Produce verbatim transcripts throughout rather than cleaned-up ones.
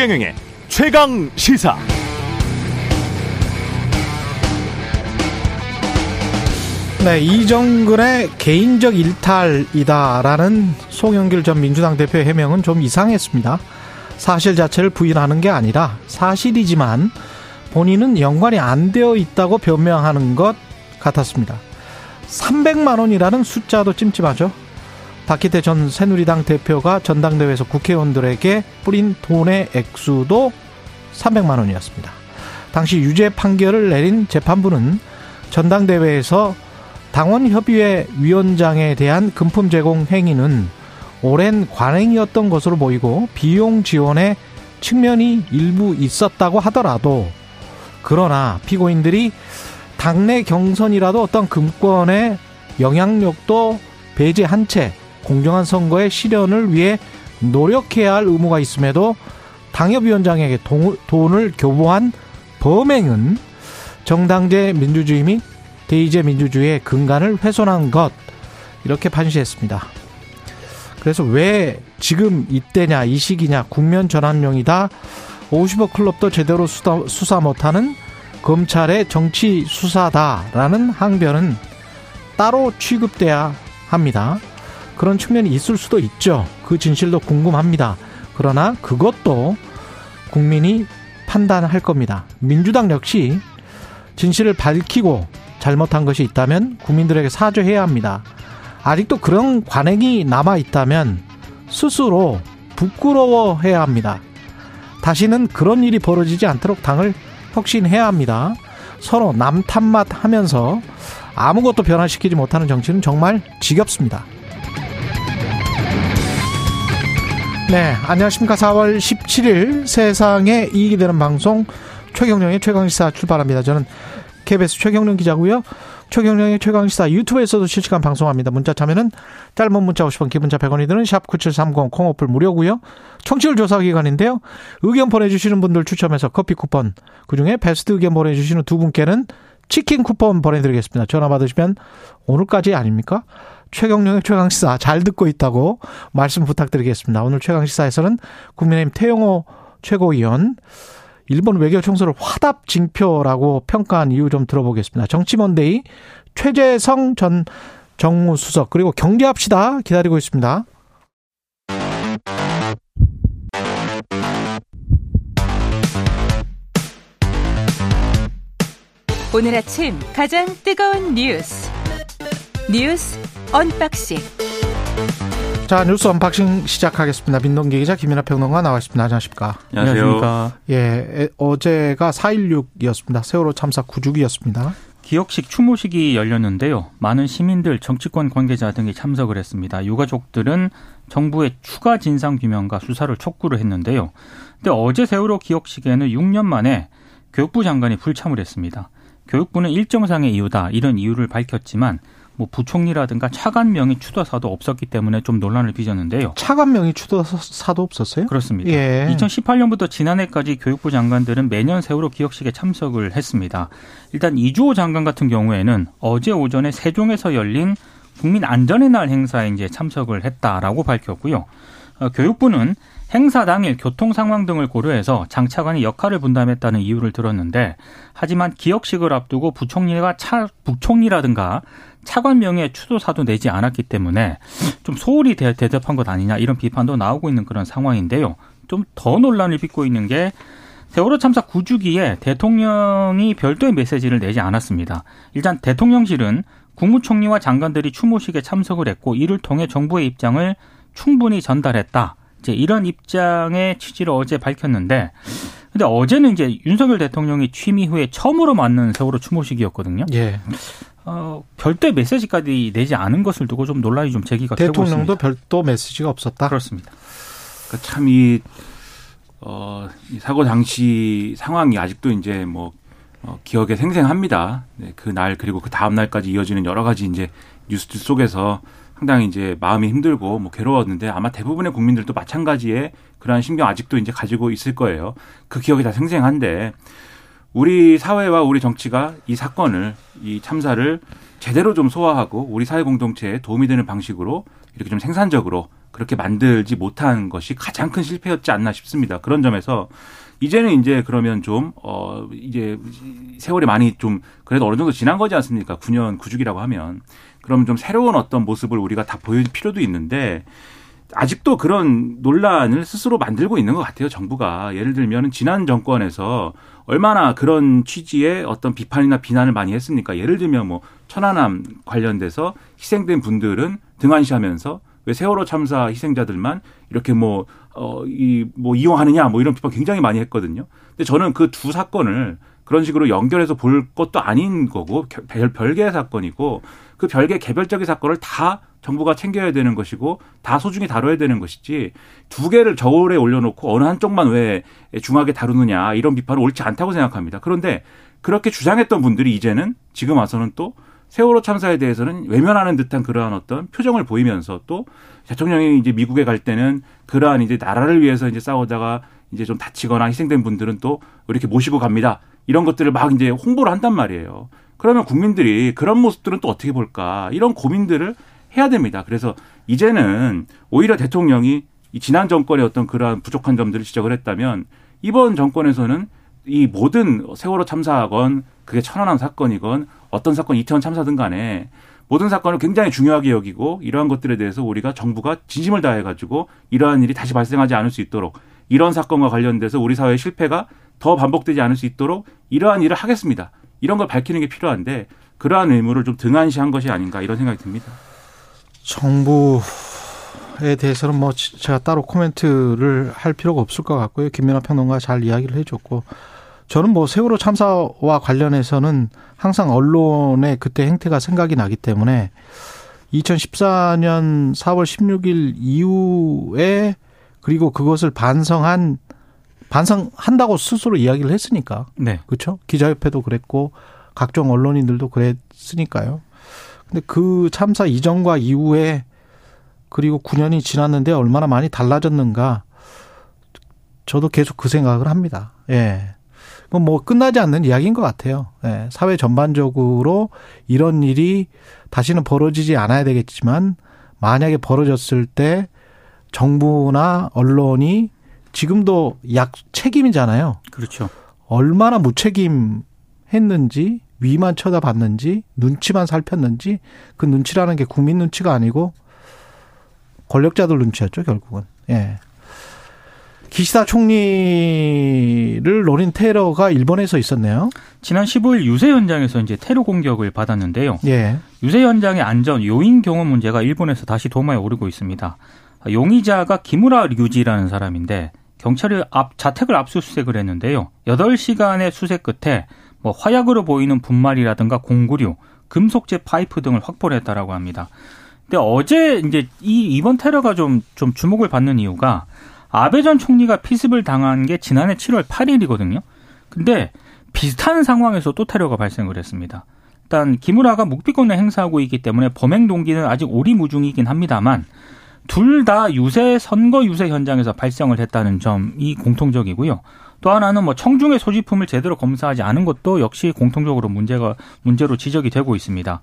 최경영의 최강시사. 네, 이정근의 개인적 일탈이다라는 송영길 전 민주당 대표의 해명은 좀 이상했습니다. 사실 자체를 부인하는 게 아니라 사실이지만 본인은 연관이 안 되어 있다고 변명하는 것 같았습니다. 삼백만 원이라는 숫자도 찜찜하죠. 박희태 전 새누리당 대표가 전당대회에서 국회의원들에게 뿌린 돈의 액수도 삼백만 원이었습니다. 당시 유죄 판결을 내린 재판부는 전당대회에서 당원협의회 위원장에 대한 금품 제공 행위는 오랜 관행이었던 것으로 보이고 비용 지원의 측면이 일부 있었다고 하더라도, 그러나 피고인들이 당내 경선이라도 어떤 금권의 영향력도 배제한 채 공정한 선거의 실현을 위해 노력해야 할 의무가 있음에도 당협위원장에게 돈을 교부한 범행은 정당제 민주주의 및 대의제 민주주의의 근간을 훼손한 것, 이렇게 판시했습니다. 그래서 왜 지금 이때냐, 이 시기냐, 국면 전환용이다, 오십억 클럽도 제대로 수사, 수사 못하는 검찰의 정치 수사다라는 항변은 따로 취급돼야 합니다. 그런 측면이 있을 수도 있죠. 그 진실도 궁금합니다. 그러나 그것도 국민이 판단할 겁니다. 민주당 역시 진실을 밝히고 잘못한 것이 있다면 국민들에게 사죄해야 합니다. 아직도 그런 관행이 남아있다면 스스로 부끄러워해야 합니다. 다시는 그런 일이 벌어지지 않도록 당을 혁신해야 합니다. 서로 남 탓하면서 아무것도 변화시키지 못하는 정치는 정말 지겹습니다. 네, 안녕하십니까. 사월 십칠일 세상에 이익이 되는 방송, 최경령의 최강시사 출발합니다. 저는 케이비에스 최경령 기자고요. 최경령의 최강시사 유튜브에서도 실시간 방송합니다. 문자 참여는 짧은 문자 오십 원, 기본자 백 원이 드는 샵 구칠삼공, 콩오플 무료고요. 청취율 조사 기간인데요. 의견 보내주시는 분들 추첨해서 커피 쿠폰, 그중에 베스트 의견 보내주시는 두 분께는 치킨 쿠폰 보내드리겠습니다. 전화 받으시면 오늘까지 아닙니까? 최경령의 최강시사 잘 듣고 있다고 말씀 부탁드리겠습니다. 오늘 최강시사에서는 국민의힘 태영호 최고위원, 일본 외교 청소를 화답 징표라고 평가한 이유 좀 들어보겠습니다. 정치먼데이 최재성 전 정무수석, 그리고 경제합시다 기다리고 있습니다. 오늘 아침 가장 뜨거운 뉴스, 뉴스 언박싱. 자, 뉴스 언박싱 시작하겠습니다. 민동기 기자, 김민아 평론가 나와 있습니다. 안녕하십니까? 안녕하십니까? 예, 어제가 사 일육이었습니다. 세월호 참사 구주기였습니다. 기억식 추모식이 열렸는데요. 많은 시민들, 정치권 관계자 등이 참석을 했습니다. 유가족들은 정부의 추가 진상규명과 수사를 촉구를 했는데요. 근데 어제 세월호 기억식에는 육 년 만에 교육부 장관이 불참을 했습니다. 교육부는 일정상의 이유다, 이런 이유를 밝혔지만 뭐 부총리라든가 차관명의 추도사도 없었기 때문에 좀 논란을 빚었는데요. 차관명의 추도사도 없었어요? 그렇습니다. 예. 이천십팔년부터 지난해까지 교육부 장관들은 매년 세월호 기억식에 참석을 했습니다. 일단 이주호 장관 같은 경우에는 어제 오전에 세종에서 열린 국민안전의 날 행사에 이제 참석을 했다라고 밝혔고요. 교육부는 행사 당일 교통 상황 등을 고려해서 장 차관이 역할을 분담했다는 이유를 들었는데, 하지만 기억식을 앞두고 부총리가 차, 부총리라든가 차관명의 추도사도 내지 않았기 때문에 좀 소홀히 대, 대접한 것 아니냐, 이런 비판도 나오고 있는 그런 상황인데요. 좀 더 논란을 빚고 있는 게 세월호 참사 구주기에 대통령이 별도의 메시지를 내지 않았습니다. 일단 대통령실은 국무총리와 장관들이 추모식에 참석을 했고 이를 통해 정부의 입장을 충분히 전달했다, 이제 이런 입장의 취지를 어제 밝혔는데, 근데 어제는 이제 윤석열 대통령이 취임 이후에 처음으로 맞는 세월호 추모식이었거든요. 예. 어, 별도의 메시지까지 내지 않은 것을 두고 좀 논란이 좀 제기가 되고 있습니다. 대통령도 별도 메시지가 없었다. 그렇습니다. 그러니까 참 이, 어, 이 사고 당시 상황이 아직도 이제 뭐 어, 기억에 생생합니다. 네, 그 날 그리고 그 다음 날까지 이어지는 여러 가지 이제 뉴스들 속에서 상당히 이제 마음이 힘들고 뭐 괴로웠는데, 아마 대부분의 국민들도 마찬가지의 그러한 신경 아직도 이제 가지고 있을 거예요. 그 기억이 다 생생한데, 우리 사회와 우리 정치가 이 사건을, 이 참사를 제대로 좀 소화하고 우리 사회 공동체에 도움이 되는 방식으로 이렇게 좀 생산적으로 그렇게 만들지 못한 것이 가장 큰 실패였지 않나 싶습니다. 그런 점에서 이제는 이제 그러면 좀, 어, 이제 세월이 많이 좀 그래도 어느 정도 지난 거지 않습니까? 구 년 구축이라고 하면. 그럼 좀 새로운 어떤 모습을 우리가 다 보여줄 필요도 있는데 아직도 그런 논란을 스스로 만들고 있는 것 같아요, 정부가. 예를 들면 지난 정권에서 얼마나 그런 취지의 어떤 비판이나 비난을 많이 했습니까? 예를 들면 뭐 천안함 관련돼서 희생된 분들은 등한시하면서 왜 세월호 참사 희생자들만 이렇게 뭐, 어, 이, 뭐 이용하느냐 뭐 이런 비판 굉장히 많이 했거든요. 근데 저는 그 두 사건을 그런 식으로 연결해서 볼 것도 아닌 거고 별, 별개의 사건이고 그 별개의 개별적인 사건을 다 정부가 챙겨야 되는 것이고 다 소중히 다뤄야 되는 것이지 두 개를 저울에 올려놓고 어느 한쪽만 왜 중하게 다루느냐 이런 비판은 옳지 않다고 생각합니다. 그런데 그렇게 주장했던 분들이 이제는 지금 와서는 또 세월호 참사에 대해서는 외면하는 듯한 그러한 어떤 표정을 보이면서 또 대통령이 이제 미국에 갈 때는 그러한 이제 나라를 위해서 이제 싸우다가 이제 좀 다치거나 희생된 분들은 또 이렇게 모시고 갑니다. 이런 것들을 막 이제 홍보를 한단 말이에요. 그러면 국민들이 그런 모습들은 또 어떻게 볼까? 이런 고민들을 해야 됩니다. 그래서 이제는 오히려 대통령이 지난 정권의 어떤 그러한 부족한 점들을 지적을 했다면 이번 정권에서는 이 모든 세월호 참사건 그게 천안함 사건이건 어떤 사건 이태원 참사든 간에 모든 사건을 굉장히 중요하게 여기고 이러한 것들에 대해서 우리가 정부가 진심을 다해가지고 이러한 일이 다시 발생하지 않을 수 있도록 이런 사건과 관련돼서 우리 사회의 실패가 더 반복되지 않을 수 있도록 이러한 일을 하겠습니다. 이런 걸 밝히는 게 필요한데 그러한 의무를 좀 등한시한 것이 아닌가 이런 생각이 듭니다. 정부에 대해서는 뭐 제가 따로 코멘트를 할 필요가 없을 것 같고요. 김민아 평론가 잘 이야기를 해줬고 저는 뭐 세월호 참사와 관련해서는 항상 언론의 그때 행태가 생각이 나기 때문에 이천십사 년 사월 십육일 이후에 그리고 그것을 반성한 반성한다고 스스로 이야기를 했으니까 네. 그렇죠? 기자협회도 그랬고 각종 언론인들도 그랬으니까요. 근데 그 참사 이전과 이후에 그리고 구 년이 지났는데 얼마나 많이 달라졌는가 저도 계속 그 생각을 합니다. 예, 그건 뭐 끝나지 않는 이야기인 것 같아요. 예, 사회 전반적으로 이런 일이 다시는 벌어지지 않아야 되겠지만 만약에 벌어졌을 때 정부나 언론이 지금도 약 책임이잖아요. 그렇죠. 얼마나 무책임했는지 위만 쳐다봤는지 눈치만 살폈는지 그 눈치라는 게 국민 눈치가 아니고 권력자들 눈치였죠 결국은. 예. 기시다 총리를 노린 테러가 일본에서 있었네요. 지난 십오일 유세 현장에서 이제 테러 공격을 받았는데요. 예. 유세 현장의 안전 요인 경호 문제가 일본에서 다시 도마에 오르고 있습니다. 용의자가 김우라 류지라는 사람인데 경찰이 앞, 자택을 압수수색을 했는데요. 여덟 시간의 수색 끝에 뭐 화약으로 보이는 분말이라든가 공구류, 금속재 파이프 등을 확보를 했다라고 합니다. 근데 어제 이제 이 이번 테러가 좀 좀 주목을 받는 이유가 아베 전 총리가 피습을 당한 게 지난해 칠월 팔일이거든요. 근데 비슷한 상황에서 또 테러가 발생을 했습니다. 일단 김우라가 묵비권을 행사하고 있기 때문에 범행 동기는 아직 오리무중이긴 합니다만 둘 다 유세 선거 유세 현장에서 발생을 했다는 점이 공통적이고요. 또 하나는 뭐 청중의 소지품을 제대로 검사하지 않은 것도 역시 공통적으로 문제가, 문제로 지적이 되고 있습니다.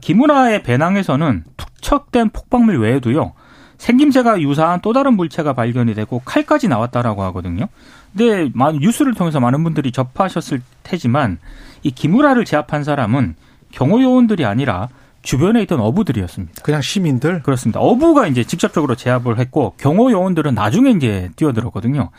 김우라의 배낭에서는 투척된 폭발물 외에도요, 생김새가 유사한 또 다른 물체가 발견이 되고 칼까지 나왔다라고 하거든요. 근데 뉴스를 통해서 많은 분들이 접하셨을 테지만 이 김우라를 제압한 사람은 경호 요원들이 아니라 주변에 있던 어부들이었습니다. 그냥 시민들? 그렇습니다. 어부가 이제 직접적으로 제압을 했고 경호 요원들은 나중에 이제 뛰어들었거든요.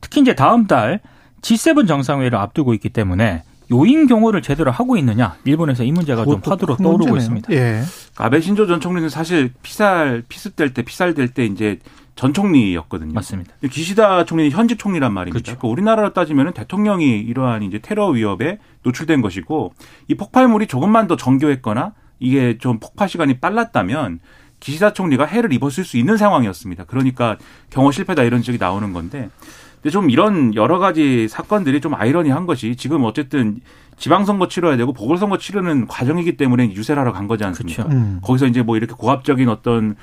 특히 이제 다음 달 지 세븐 정상회의를 앞두고 있기 때문에 요인 경호를 제대로 하고 있느냐 일본에서 이 문제가 좀 화두로 떠오르고 문제네요. 있습니다. 예. 아베 신조 전 총리는 사실 피살 피습될 때 피살될 때 이제 전 총리였거든요. 맞습니다. 기시다 총리는 현직 총리란 말입니다. 그렇죠. 그러니까 우리나라로 따지면 대통령이 이러한 이제 테러 위협에 노출된 것이고 이 폭발물이 조금만 더 정교했거나 이게 좀 폭파 시간이 빨랐다면. 기시다 총리가 해를 입었을 수 있는 상황이었습니다. 그러니까 경호 실패다 이런 지적이 나오는 건데 근데 좀 이런 여러 가지 사건들이 좀 아이러니한 것이 지금 어쨌든 지방선거 치러야 되고 보궐선거 치르는 과정이기 때문에 유세를 하러 간 거지 않습니까? 그렇죠. 음. 거기서 이제 뭐 이렇게 고압적인 어떤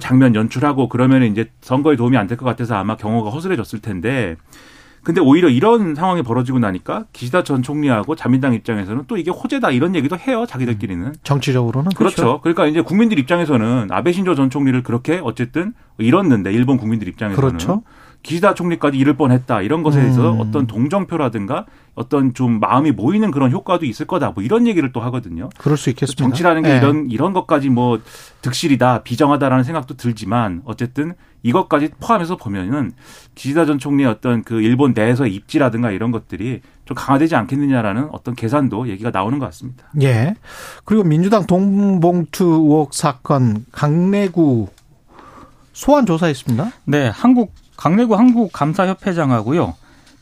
장면 연출하고 그러면 이제 선거에 도움이 안 될 것 같아서 아마 경호가 허술해졌을 텐데 근데 오히려 이런 상황이 벌어지고 나니까 기시다 전 총리하고 자민당 입장에서는 또 이게 호재다 이런 얘기도 해요. 자기들끼리는. 정치적으로는. 그렇죠. 그렇죠. 그러니까 이제 국민들 입장에서는 아베 신조 전 총리를 그렇게 어쨌든 잃었는데 일본 국민들 입장에서는. 그렇죠. 기시다 총리까지 잃을 뻔했다. 이런 것에 대해서 음. 어떤 동정표라든가 어떤 좀 마음이 모이는 그런 효과도 있을 거다. 뭐 이런 얘기를 또 하거든요. 그럴 수 있겠습니다. 정치라는 게 네. 이런 이런 것까지 뭐 득실이다, 비정하다라는 생각도 들지만 어쨌든 이것까지 포함해서 보면은 기시다 전 총리의 어떤 그 일본 내에서의 입지라든가 이런 것들이 좀 강화되지 않겠느냐라는 어떤 계산도 얘기가 나오는 것 같습니다. 예. 그리고 민주당 돈봉투 의혹 사건 강래구 소환 조사했습니다. 네, 한국 강래구 한국감사협회장하고요.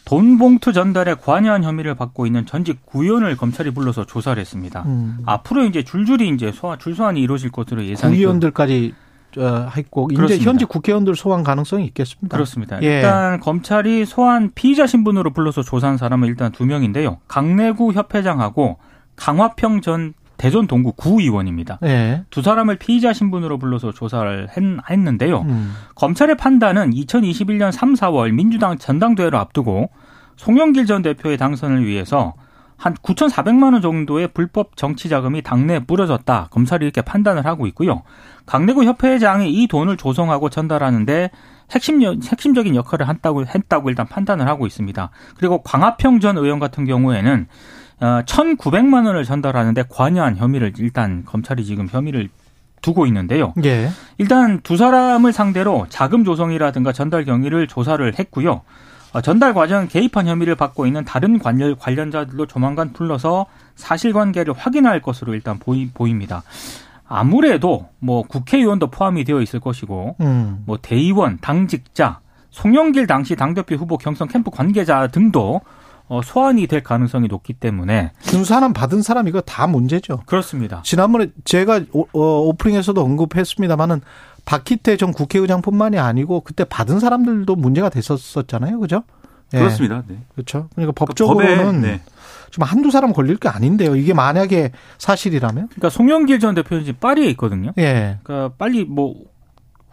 돈봉투 전달에 관여한 혐의를 받고 있는 전직 구의원을 검찰이 불러서 조사를 했습니다. 음. 앞으로 이제 줄줄이 이제 소환, 줄소환이 이루어질 것으로 예상이 구의원들까지 했고 그렇습니다. 이제 현직 국회의원들 소환 가능성이 있겠습니다. 그렇습니다. 예. 일단 검찰이 소환 피의자 신분으로 불러서 조사한 사람은 일단 두 명인데요. 강래구 협회장하고 광화평 전 대전 동구 구의원입니다. 네. 두 사람을 피의자 신분으로 불러서 조사를 했는데요. 음. 검찰의 판단은 이천이십일 년 삼, 사월 민주당 전당대회를 앞두고 송영길 전 대표의 당선을 위해서 한 구천사백만 원 정도의 불법 정치 자금이 당내에 뿌려졌다. 검찰이 이렇게 판단을 하고 있고요. 강래구 협회장이 이 돈을 조성하고 전달하는데 핵심, 핵심적인 역할을 했다고, 했다고 일단 판단을 하고 있습니다. 그리고 광화평 전 의원 같은 경우에는 천구백만 원을 전달하는데 관여한 혐의를 일단 검찰이 지금 혐의를 두고 있는데요. 예. 일단 두 사람을 상대로 자금 조성이라든가 전달 경위를 조사를 했고요. 전달 과정 개입한 혐의를 받고 있는 다른 관련, 관련자들도 조만간 불러서 사실관계를 확인할 것으로 일단 보이, 보입니다. 아무래도 뭐 국회의원도 포함이 되어 있을 것이고 음. 뭐 대의원, 당직자, 송영길 당시 당대표 후보 경선 캠프 관계자 등도 소환이 될 가능성이 높기 때문에 준수하는 받은 사람 이거 다 문제죠. 그렇습니다. 지난번에 제가 오, 어, 오프닝에서도 언급했습니다만은 박희태 전 국회의장뿐만이 아니고 그때 받은 사람들도 문제가 됐었잖아요, 그죠? 네. 그렇습니다. 네. 그렇죠. 그러니까 법적으로는 네. 좀 한두 사람 걸릴 게 아닌데요. 이게 만약에 사실이라면? 그러니까 송영길 전 대표는 지금 파리에 있거든요. 예. 그러니까 빨리 뭐.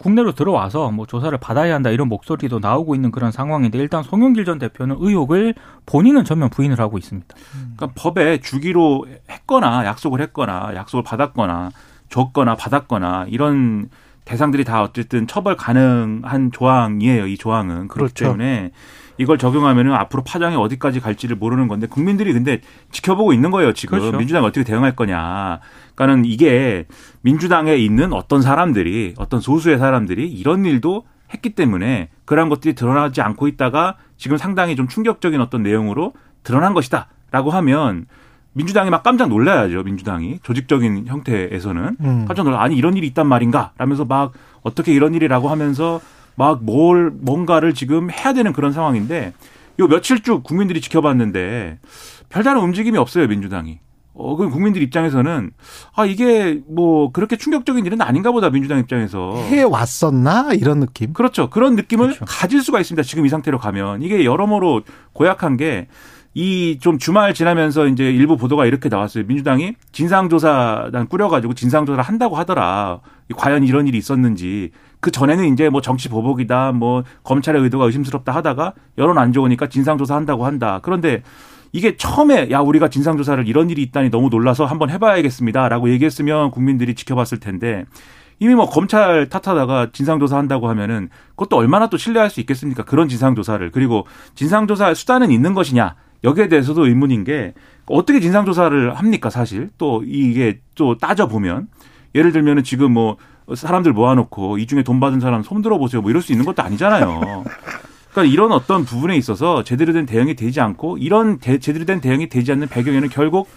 국내로 들어와서 뭐 조사를 받아야 한다 이런 목소리도 나오고 있는 그런 상황인데 일단 송영길 전 대표는 의혹을 본인은 전면 부인을 하고 있습니다. 그러니까 법에 주기로 했거나 약속을 했거나 약속을 받았거나 줬거나 받았거나 이런 대상들이 다 어쨌든 처벌 가능한 조항이에요. 이 조항은. 그렇기 그렇죠. 때문에 이걸 적용하면은 앞으로 파장이 어디까지 갈지를 모르는 건데 국민들이 근데 지켜보고 있는 거예요. 지금 그렇죠. 민주당이 어떻게 대응할 거냐. 그러니까는 이게 민주당에 있는 어떤 사람들이 어떤 소수의 사람들이 이런 일도 했기 때문에 그런 것들이 드러나지 않고 있다가 지금 상당히 좀 충격적인 어떤 내용으로 드러난 것이다라고 하면 민주당이 막 깜짝 놀라야죠. 민주당이 조직적인 형태에서는 음. 깜짝 놀라 아니 이런 일이 있단 말인가 라면서 막 어떻게 이런 일이라고 하면서 막 뭘 뭔가를 지금 해야 되는 그런 상황인데 요 며칠 쭉 국민들이 지켜봤는데 별다른 움직임이 없어요. 민주당이. 어, 그 국민들 입장에서는 아 이게 뭐 그렇게 충격적인 일은 아닌가 보다. 민주당 입장에서. 해왔었나? 이런 느낌. 그렇죠. 그런 느낌을 그렇죠. 가질 수가 있습니다. 지금 이 상태로 가면. 이게 여러모로 고약한 게 이 좀 주말 지나면서 이제 일부 보도가 이렇게 나왔어요. 민주당이 진상조사단 꾸려가지고 진상조사를 한다고 하더라. 과연 이런 일이 있었는지. 그 전에는 이제 뭐 정치 보복이다, 뭐 검찰의 의도가 의심스럽다 하다가 여론 안 좋으니까 진상조사 한다고 한다. 그런데 이게 처음에 야, 우리가 진상조사를 이런 일이 있다니 너무 놀라서 한번 해봐야겠습니다. 라고 얘기했으면 국민들이 지켜봤을 텐데 이미 뭐 검찰 탓하다가 진상조사 한다고 하면은 그것도 얼마나 또 신뢰할 수 있겠습니까? 그런 진상조사를. 그리고 진상조사 수단은 있는 것이냐. 여기에 대해서도 의문인 게 어떻게 진상조사를 합니까 사실 또 이게 또 따져보면 예를 들면은 지금 뭐 사람들 모아놓고 이 중에 돈 받은 사람 손 들어보세요 뭐 이럴 수 있는 것도 아니잖아요. 그러니까 이런 어떤 부분에 있어서 제대로 된 대응이 되지 않고 이런 대, 제대로 된 대응이 되지 않는 배경에는 결국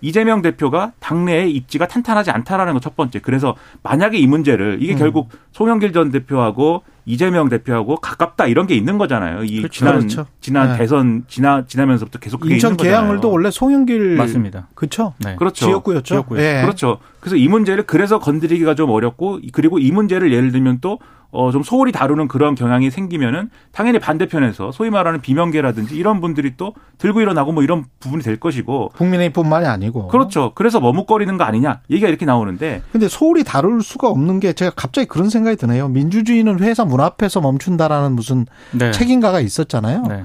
이재명 대표가 당내의 입지가 탄탄하지 않다라는 거 첫 번째. 그래서 만약에 이 문제를 이게 음. 결국 송영길 전 대표하고 이재명 대표하고 가깝다 이런 게 있는 거잖아요. 이 그렇죠. 지난 그렇죠. 지난 네. 대선 지나 지나면서부터 계속 그게 인천 있는 거잖아요. 계양을도 원래 송영길 맞습니다. 그렇죠. 네. 그렇죠. 지역구였죠. 지역구였죠. 네. 그렇죠. 그래서 이 문제를 그래서 건드리기가 좀 어렵고 그리고 이 문제를 예를 들면 또 어 좀 소홀히 다루는 그런 경향이 생기면은 당연히 반대편에서 소위 말하는 비명계라든지 이런 분들이 또 들고 일어나고 뭐 이런 부분이 될 것이고 국민의힘뿐만이 아니고 그렇죠. 그래서 머뭇거리는 거 아니냐 얘기가 이렇게 나오는데 근데 소홀히 다룰 수가 없는 게 제가 갑자기 그런 생각이 드네요. 민주주의는 회사 문 앞에서 멈춘다라는 무슨 네. 책임가가 있었잖아요. 네.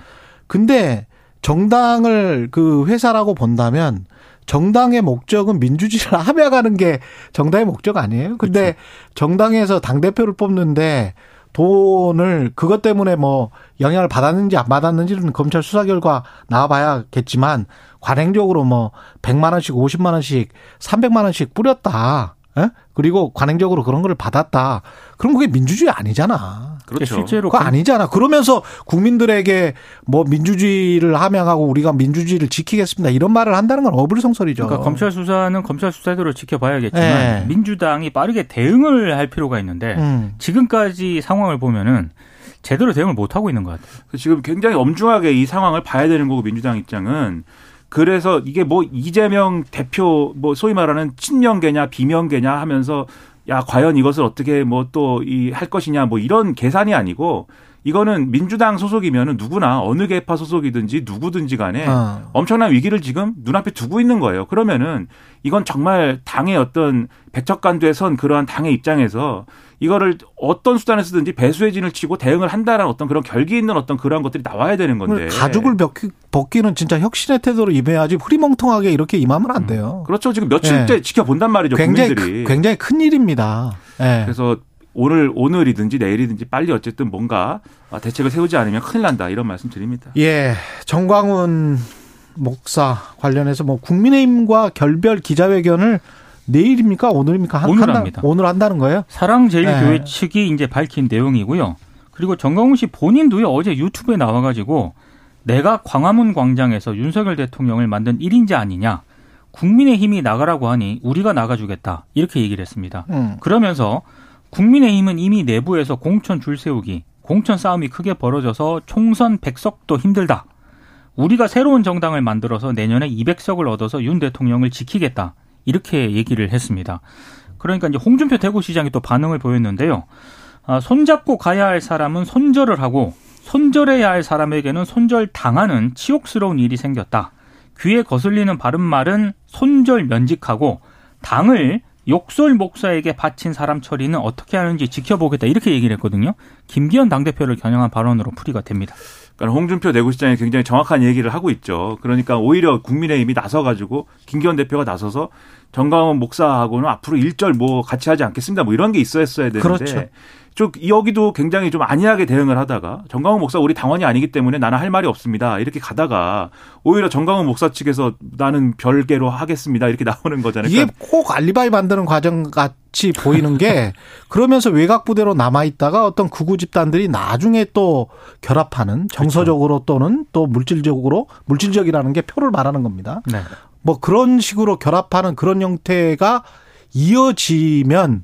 근데 정당을 그 회사라고 본다면 정당의 목적은 민주주의를 합약하는 게 정당의 목적 아니에요? 근데 그렇죠. 정당에서 당대표를 뽑는데 돈을 그것 때문에 뭐 영향을 받았는지 안 받았는지는 검찰 수사 결과 나와봐야겠지만 관행적으로 뭐 백만 원씩 오십만 원씩 삼백만 원씩 뿌렸다. 예? 그리고 관행적으로 그런 걸 받았다. 그럼 그게 민주주의 아니잖아. 그렇죠. 실제로 그거 아니잖아. 그러면서 국민들에게 뭐 민주주의를 함양하고 우리가 민주주의를 지키겠습니다 이런 말을 한다는 건 어불성설이죠. 그러니까 검찰 수사는 검찰 수사대로 지켜봐야겠지만 네. 민주당이 빠르게 대응을 할 필요가 있는데 음. 지금까지 상황을 보면은 제대로 대응을 못 하고 있는 것 같아요. 지금 굉장히 엄중하게 이 상황을 봐야 되는 거고 민주당 입장은. 그래서 이게 뭐 이재명 대표 뭐 소위 말하는 친명계냐 비명계냐 하면서 야 과연 이것을 어떻게 뭐 또 이 할 것이냐 뭐 이런 계산이 아니고 이거는 민주당 소속이면은 누구나 어느 계파 소속이든지 누구든지 간에 어. 엄청난 위기를 지금 눈앞에 두고 있는 거예요. 그러면은 이건 정말 당의 어떤 백척간두에 선 그러한 당의 입장에서 이거를 어떤 수단을 쓰든지 배수의 진을 치고 대응을 한다라는 어떤 그런 결기 있는 어떤 그런 것들이 나와야 되는 건데. 가죽을 벗기는 진짜 혁신의 태도로 임해야지 흐리멍텅하게 이렇게 임하면 안 돼요. 음. 그렇죠. 지금 며칠째 네. 지켜본단 말이죠. 굉장히 국민들이. 크, 굉장히 큰 일입니다. 네. 그래서 오늘, 오늘이든지 내일이든지 빨리 어쨌든 뭔가 대책을 세우지 않으면 큰일 난다 이런 말씀 드립니다. 예. 정광훈 목사 관련해서 뭐 국민의힘과 결별 기자회견을 내일입니까? 오늘입니까? 한, 오늘 한다, 합니다. 오늘 한다는 거예요? 사랑제일교회 네. 측이 이제 밝힌 내용이고요. 그리고 정광훈 씨 본인도요, 어제 유튜브에 나와가지고 내가 광화문 광장에서 윤석열 대통령을 만든 일인자 아니냐. 국민의힘이 나가라고 하니 우리가 나가주겠다. 이렇게 얘기를 했습니다. 음. 그러면서 국민의힘은 이미 내부에서 공천 줄 세우기, 공천 싸움이 크게 벌어져서 총선 백 석도 힘들다. 우리가 새로운 정당을 만들어서 내년에 이백 석을 얻어서 윤 대통령을 지키겠다. 이렇게 얘기를 했습니다. 그러니까 이제 홍준표 대구시장이 또 반응을 보였는데요. 아, 손잡고 가야 할 사람은 손절을 하고 손절해야 할 사람에게는 손절당하는 치욕스러운 일이 생겼다. 귀에 거슬리는 바른말은 손절 면직하고 당을 욕설 목사에게 바친 사람 처리는 어떻게 하는지 지켜보겠다 이렇게 얘기를 했거든요. 김기현 당대표를 겨냥한 발언으로 풀이가 됩니다. 그러니까 홍준표 대구시장이 굉장히 정확한 얘기를 하고 있죠. 그러니까 오히려 국민의힘이 나서가지고 김기현 대표가 나서서 정광훈 목사하고는 앞으로 일절 뭐 같이 하지 않겠습니다. 뭐 이런 게 있었어야 되는데 그렇죠. 좀 여기도 굉장히 좀 안이하게 대응을 하다가 정광훈 목사 우리 당원이 아니기 때문에 나는 할 말이 없습니다. 이렇게 가다가 오히려 정광훈 목사 측에서 나는 별개로 하겠습니다. 이렇게 나오는 거잖아요. 이게 그러니까. 꼭 알리바이 만드는 과정 같이 보이는 게 그러면서 외곽부대로 남아있다가 어떤 극우 집단들이 나중에 또 결합하는 정서적으로 그렇죠. 또는 또 물질적으로 물질적이라는 게 표를 말하는 겁니다. 네. 뭐 그런 식으로 결합하는 그런 형태가 이어지면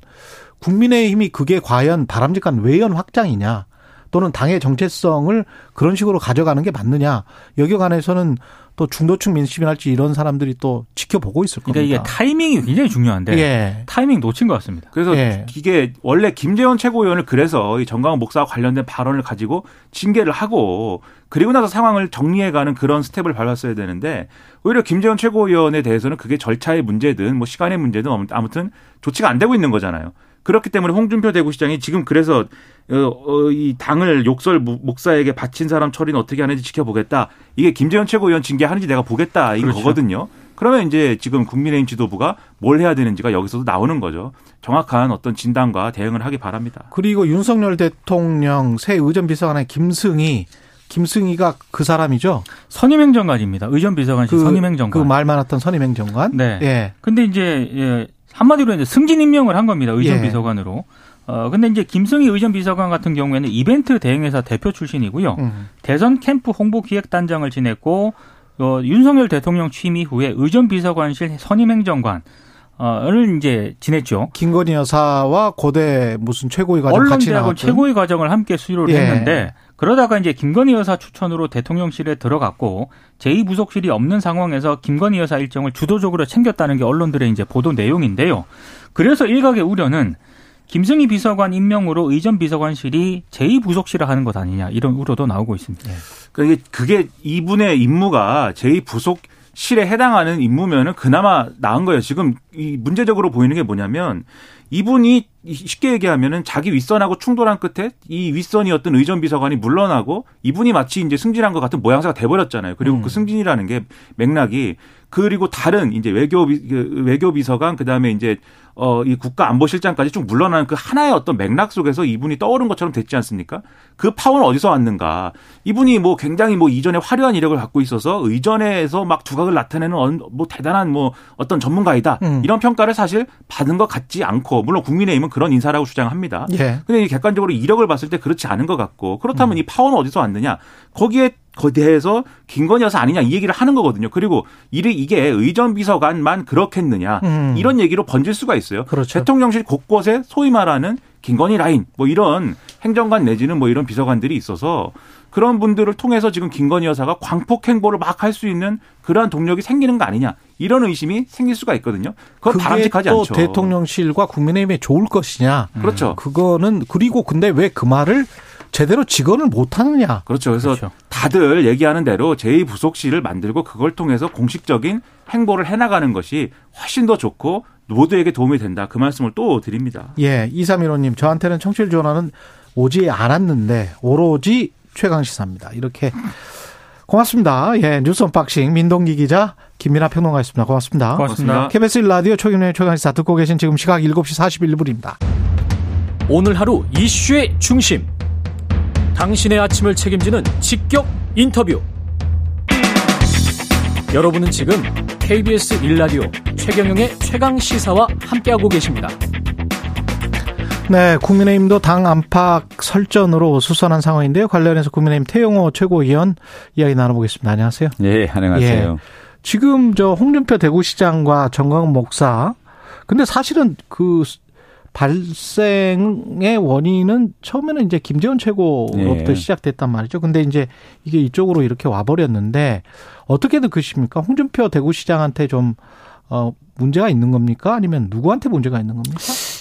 국민의힘이 그게 과연 바람직한 외연 확장이냐 또는 당의 정체성을 그런 식으로 가져가는 게 맞느냐 여기에 관해서는 또 중도층 민심이랄지 이런 사람들이 또 지켜보고 있을 겁니다. 그러니까 이게 타이밍이 굉장히 중요한데 예. 타이밍 놓친 것 같습니다. 그래서 예. 이게 원래 김재원 최고위원을 그래서 이 정광훈 목사와 관련된 발언을 가지고 징계를 하고 그리고 나서 상황을 정리해가는 그런 스텝을 밟았어야 되는데 오히려 김재원 최고위원에 대해서는 그게 절차의 문제든 뭐 시간의 문제든 아무튼 조치가 안 되고 있는 거잖아요. 그렇기 때문에 홍준표 대구시장이 지금 그래서 이 당을 욕설 목사에게 바친 사람 처리는 어떻게 하는지 지켜보겠다. 이게 김재현 최고위원 징계하는지 내가 보겠다 이거거든요. 그렇죠. 거거든요. 그러면 이제 지금 국민의힘 지도부가 뭘 해야 되는지가 여기서도 나오는 거죠. 정확한 어떤 진단과 대응을 하기 바랍니다. 그리고 윤석열 대통령 새 의전비서관의 김승희. 김승희가 그 사람이죠. 선임행정관입니다. 의전비서관실 그, 선임행정관. 그 말 많았던 선임행정관. 네. 예. 근데 이제 예. 한마디로 이제 승진 임명을 한 겁니다. 의전비서관으로. 예. 어, 근데 이제 김승희 의전비서관 같은 경우에는 이벤트 대행회사 대표 출신이고요. 음. 대선 캠프 홍보 기획단장을 지냈고, 어, 윤석열 대통령 취임 이후에 의전비서관실 선임행정관, 어,를 이제 지냈죠. 김건희 여사와 고대 무슨 최고위 과정 같이 나왔고 언론대학원 최고위 과정을 함께 수료를 예. 했는데, 그러다가 이제 김건희 여사 추천으로 대통령실에 들어갔고 제이 부속실이 없는 상황에서 김건희 여사 일정을 주도적으로 챙겼다는 게 언론들의 이제 보도 내용인데요. 그래서 일각의 우려는 김승희 비서관 임명으로 의전 비서관실이 제이 부속실을 하는 것 아니냐 이런 우려도 나오고 있습니다. 그게 그게 이분의 임무가 제이 부속실에 해당하는 임무면은 그나마 나은 거예요. 지금 이 문제적으로 보이는 게 뭐냐면 이분이 쉽게 얘기하면은 자기 윗선하고 충돌한 끝에 이 윗선이었던 의전 비서관이 물러나고 이분이 마치 이제 승진한 것 같은 모양새가 돼버렸잖아요. 그리고 음. 그 승진이라는 게 맥락이 그리고 다른 이제 외교 외교 비서관 그다음에 이제 어 이 국가안보실장까지 쭉 물러나는 그 하나의 어떤 맥락 속에서 이분이 떠오른 것처럼 됐지 않습니까? 그 파워는 어디서 왔는가? 이분이 뭐 굉장히 뭐 이전에 화려한 이력을 갖고 있어서 의전에서 막 두각을 나타내는 뭐 대단한 뭐 어떤 전문가이다. 음. 이런 평가를 사실 받은 것 같지 않고 물론 국민의힘은 그런 인사라고 주장합니다. 그런데 예. 객관적으로 이력을 봤을 때 그렇지 않은 것 같고 그렇다면 음. 이 파워는 어디서 왔느냐? 거기에 거대해서 김건희 여사 아니냐 이 얘기를 하는 거거든요. 그리고 이게 의전 비서관만 그렇겠느냐 음. 이런 얘기로 번질 수가 있어요. 그렇죠. 대통령실 곳곳에 소위 말하는 김건희 라인 뭐 이런 행정관 내지는 뭐 이런 비서관들이 있어서 그런 분들을 통해서 지금 김건희 여사가 광폭 행보를 막 할 수 있는 그러한 동력이 생기는 거 아니냐 이런 의심이 생길 수가 있거든요. 그건 바람직하지 않죠. 그게 또 대통령실과 국민의힘에 좋을 것이냐. 그렇죠. 음. 그거는 그리고 근데 왜 그 말을 제대로 직언을 못하느냐. 그렇죠. 그래서 그렇죠. 다들 얘기하는 대로 제이 부속실을 만들고 그걸 통해서 공식적인 행보를 해나가는 것이 훨씬 더 좋고 모두에게 도움이 된다. 그 말씀을 또 드립니다. 예, 이삼일오님 저한테는 청취율 전화는 오지 않았는데 오로지 최강시사입니다. 이렇게 고맙습니다. 예, 뉴스 언박싱 민동기 기자 김민아 평론가였습니다. 고맙습니다. 고맙습니다. 케이비에스 일 라디오 최경영의 최강시사 듣고 계신 지금 시각 일곱 시 사십일 분입니다. 오늘 하루 이슈의 중심. 당신의 아침을 책임지는 직격 인터뷰. 여러분은 지금 케이비에스 일 라디오 최경영의 최강시사와 함께하고 계십니다. 네, 국민의힘도 당 안팎 설전으로 수선한 상황인데요. 관련해서 국민의힘 태영호 최고위원 이야기 나눠보겠습니다. 안녕하세요. 예, 안녕하세요. 예, 지금 저 홍준표 대구시장과 정광훈 목사. 근데 사실은 그 발생의 원인은 처음에는 이제 김재원 최고로부터 예. 시작됐단 말이죠. 근데 이제 이게 이쪽으로 이렇게 와버렸는데 어떻게 느끼십니까? 홍준표 대구시장한테 좀 어, 문제가 있는 겁니까? 아니면 누구한테 문제가 있는 겁니까?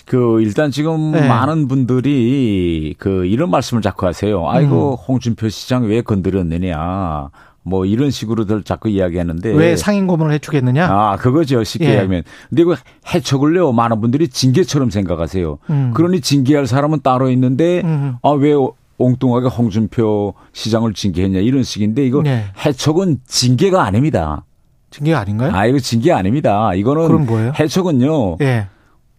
그 일단 지금 네. 많은 분들이 그 이런 말씀을 자꾸 하세요. 아이고 음. 홍준표 시장 왜 건드렸느냐. 뭐 이런 식으로들 자꾸 이야기하는데 왜 상인 고문을 해촉했느냐? 아 그거죠 쉽게 예. 얘기하면. 근데 이거 해촉을요 많은 분들이 징계처럼 생각하세요. 음. 그러니 징계할 사람은 따로 있는데 음. 아 왜 엉뚱하게 홍준표 시장을 징계했냐 이런 식인데 이거 예. 해촉은 징계가 아닙니다. 징계가 아닌가요? 아 이거 징계 아닙니다. 이거는 그럼 뭐예요? 해촉은요. 예.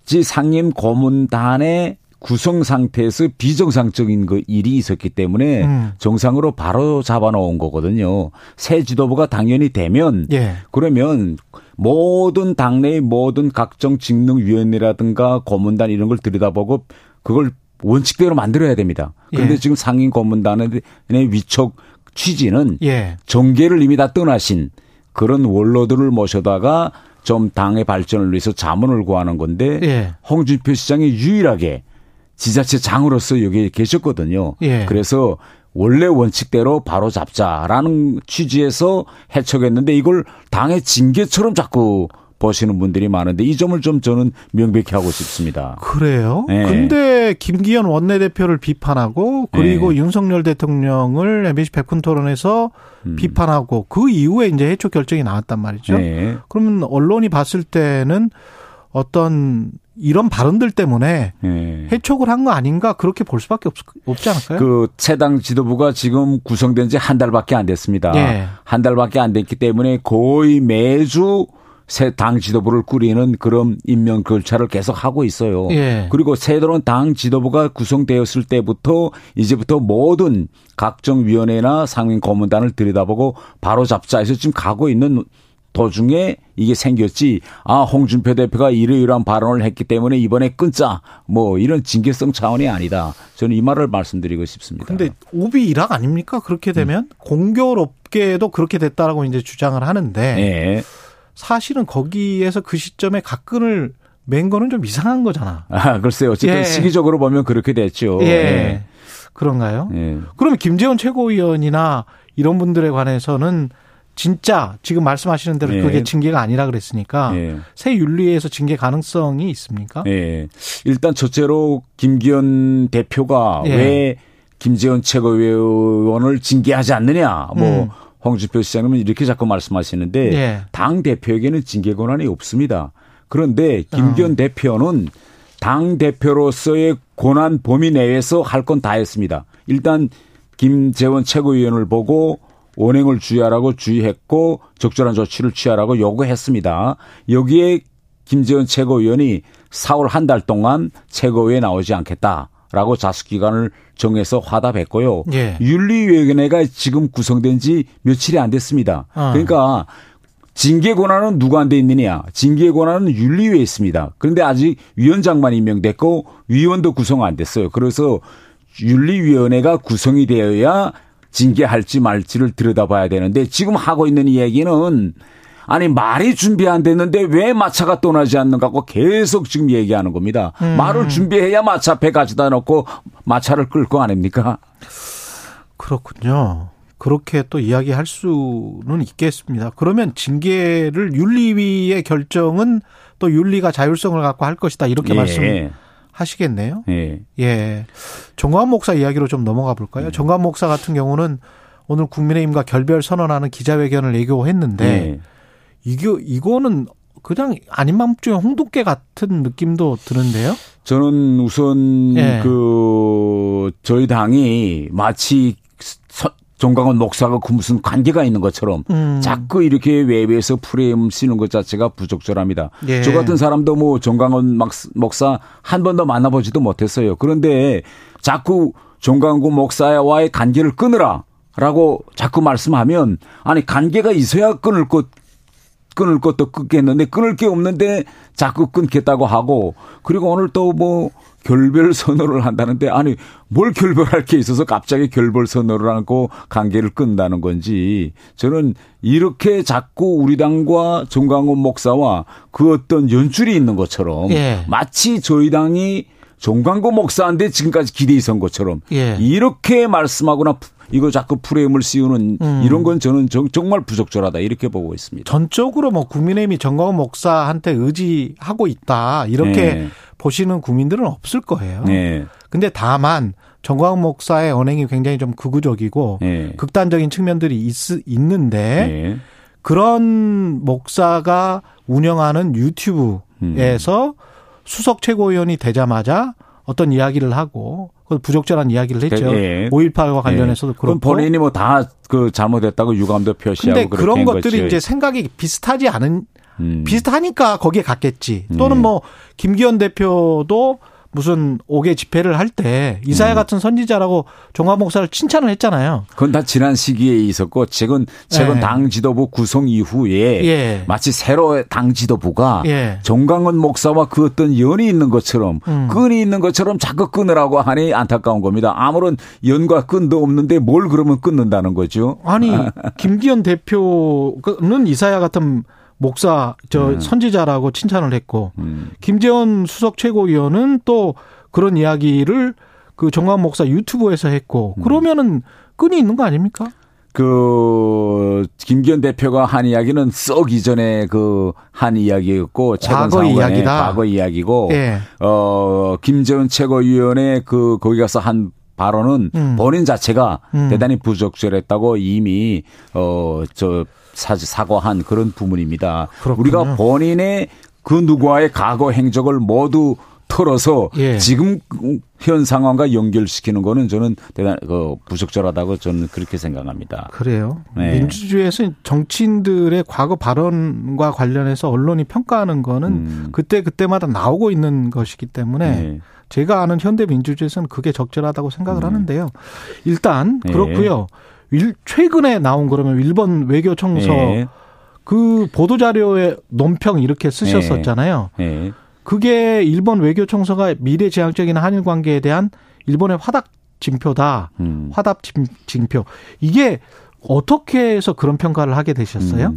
지 상임 고문단의 구성 상태에서 비정상적인 그 일이 있었기 때문에 음. 정상으로 바로 잡아놓은 거거든요. 새 지도부가 당연히 되면 예. 그러면 모든 당내의 모든 각종 직능위원회라든가 고문단 이런 걸 들여다보고 그걸 원칙대로 만들어야 됩니다. 그런데 예. 지금 상임 고문단의 위촉 취지는 예. 정계를 이미 다 떠나신 그런 원로들을 모셔다가 좀 당의 발전을 위해서 자문을 구하는 건데 예. 홍준표 시장이 유일하게 지자체장으로서 여기에 계셨거든요. 예. 그래서 원래 원칙대로 바로 잡자라는 취지에서 해촉했는데 이걸 당의 징계처럼 자꾸 보시는 분들이 많은데 이 점을 좀 저는 명백히 하고 싶습니다. 그래요? 그런데 예. 김기현 원내대표를 비판하고 그리고 예. 윤석열 대통령을 엠비씨 백분 토론에서 음. 비판하고 그 이후에 이제 해촉 결정이 나왔단 말이죠. 예. 그러면 언론이 봤을 때는 어떤 이런 발언들 때문에 네. 해촉을 한 거 아닌가 그렇게 볼 수밖에 없, 없지 않을까요? 그 새당 지도부가 지금 구성된 지 한 달밖에 안 됐습니다. 네. 한 달밖에 안 됐기 때문에 거의 매주 새 당 지도부를 꾸리는 그런 임명 절차를 계속 하고 있어요. 예. 그리고 새로운 당 지도부가 구성되었을 때부터 이제부터 모든 각종 위원회나 상임 고문단을 들여다보고 바로 잡자 해서 지금 가고 있는 도중에 이게 생겼지. 아 홍준표 대표가 이러이러한 발언을 했기 때문에 이번에 끊자. 뭐 이런 징계성 차원이 아니다. 저는 이 말을 말씀드리고 싶습니다. 근데 오비일학 아닙니까? 그렇게 되면 음. 공교롭게도 그렇게 됐다라고 이제 주장을 하는데 네. 사실은 거기에서 그 시점에 각근을 맨 거는 좀 이상한 거잖아. 아 글쎄요. 어쨌든 예. 시기적으로 보면 그렇게 됐죠. 예. 예. 그런가요? 예. 그러면 김재원 최고위원이나 이런 분들에 관해서는 진짜 지금 말씀하시는 대로 예. 그게 징계가 아니라 그랬으니까 예. 새 윤리에서 징계 가능성이 있습니까? 예. 일단 첫째로 김기현 대표가 예. 왜 김재원 최고위원을 징계하지 않느냐. 뭐 음. 홍준표 시장님은 이렇게 자꾸 말씀하시는데 예. 당 대표에게는 징계 권한이 없습니다. 그런데 김기현 어. 대표는 당대표로서의 권한 범위 내에서 할 건 다 했습니다. 일단 김재원 최고위원을 보고 언행을 주의하라고 주의했고 적절한 조치를 취하라고 요구했습니다. 여기에 김재원 최고위원이 사월 한 달 동안 최고위에 나오지 않겠다라고 자수기간을 정해서 화답했고요. 예. 윤리위원회가 지금 구성된 지 며칠이 안 됐습니다. 아. 그러니까 징계 권한은 누구한테 있느냐. 징계 권한은 윤리위에 있습니다. 그런데 아직 위원장만 임명됐고 위원도 구성 안 됐어요. 그래서 윤리위원회가 구성이 되어야 징계할지 말지를 들여다봐야 되는데 지금 하고 있는 이야기는 아니 말이 준비 안 됐는데 왜 마차가 떠나지 않는가 하고 계속 지금 얘기하는 겁니다. 음. 말을 준비해야 마차 배 가져다 놓고 마차를 끌 거 아닙니까? 그렇군요. 그렇게 또 이야기할 수는 있겠습니다. 그러면 징계를 윤리위의 결정은 또 윤리가 자율성을 갖고 할 것이다 이렇게 예. 말씀하시겠네요. 예. 예. 정광훈 목사 이야기로 좀 넘어가 볼까요? 예. 정광훈 목사 같은 경우는 오늘 국민의힘과 결별 선언하는 기자회견을 예고했는데 예. 이게 이거는 그냥 아닌 맘중에 홍두깨 같은 느낌도 드는데요. 저는 우선 예. 그 저희 당이 마치 서, 정광훈 목사가 그 무슨 관계가 있는 것처럼 음. 자꾸 이렇게 외부에서 프레임 쓰는 것 자체가 부적절합니다. 예. 저 같은 사람도 뭐 정광훈 목사 한 번도 만나보지도 못했어요. 그런데 자꾸 정광훈 목사와의 관계를 끊으라라고 자꾸 말씀하면 아니 관계가 있어야 끊을 것 끊을 것도 끊겠는데 끊을 게 없는데 자꾸 끊겠다고 하고 그리고 오늘 또 뭐 결별 선언을 한다는데 아니 뭘 결별할 게 있어서 갑자기 결별 선언을 하고 관계를 끈다는 건지 저는 이렇게 자꾸 우리 당과 정광훈 목사와 그 어떤 연줄이 있는 것처럼 예. 마치 저희 당이 정광훈 목사한테 지금까지 기대해 선 것처럼 예. 이렇게 말씀하거나 이거 자꾸 프레임을 씌우는 음. 이런 건 저는 정말 부적절하다 이렇게 보고 있습니다. 전적으로 뭐 국민의힘이 정광훈 목사한테 의지하고 있다 이렇게 네. 보시는 국민들은 없을 거예요. 네. 근데 다만 정광훈 목사의 언행이 굉장히 좀 극우적이고 네. 극단적인 측면들이 있, 있는데 네. 그런 목사가 운영하는 유튜브에서 음. 수석 최고위원이 되자마자 어떤 이야기를 하고 부적절한 이야기를 했죠. 예. 오일팔과 관련해서도 예. 그렇고. 그럼 본인이 뭐 다 그 잘못했다고 유감도 표시하고 그런데 그런 것들이 거지. 이제 생각이 비슷하지 않은 음. 비슷하니까 거기에 갔겠지. 또는 예. 뭐 김기현 대표도 무슨 오 개 집회를 할 때 이사야 음. 같은 선지자라고 정광훈 목사를 칭찬을 했잖아요. 그건 다 지난 시기에 있었고 최근 최근 예. 당 지도부 구성 이후에 예. 마치 새로 당 지도부가 예. 정광훈 목사와 그 어떤 연이 있는 것처럼 음. 끈이 있는 것처럼 자꾸 끊으라고 하니 안타까운 겁니다. 아무런 연과 끈도 없는데 뭘 그러면 끊는다는 거죠. 아니 김기현 대표는 이사야 같은 목사 저 음. 선지자라고 칭찬을 했고 음. 김재원 수석 최고위원은 또 그런 이야기를 그 정광훈 목사 유튜브에서 했고 음. 그러면은 끈이 있는 거 아닙니까? 그 김기현 대표가 한 이야기는 썩 이전에 그 한 이야기였고 과거 이야기다. 과거 이야기고 예. 어 김재원 최고위원의 그 거기 가서 한 발언은 음. 본인 자체가 음. 대단히 부적절했다고 이미 어 저 사과한 그런 부분입니다. 그렇군요. 우리가 본인의 그 누구와의 과거 행적을 모두 털어서 예. 지금 현 상황과 연결시키는 거는 저는 대단히 부적절하다고 저는 그렇게 생각합니다. 그래요. 네. 민주주의에서 정치인들의 과거 발언과 관련해서 언론이 평가하는 거는 음. 그때그때마다 나오고 있는 것이기 때문에 네. 제가 아는 현대민주주의에서는 그게 적절하다고 생각을 음. 하는데요. 일단 그렇고요. 네. 최근에 나온 그러면 일본 외교청서 네. 그 보도자료에 논평 이렇게 쓰셨었잖아요. 네. 그게 일본 외교청서가 미래지향적인 한일 관계에 대한 일본의 화답 징표다. 음. 화답 징표. 이게 어떻게 해서 그런 평가를 하게 되셨어요? 음.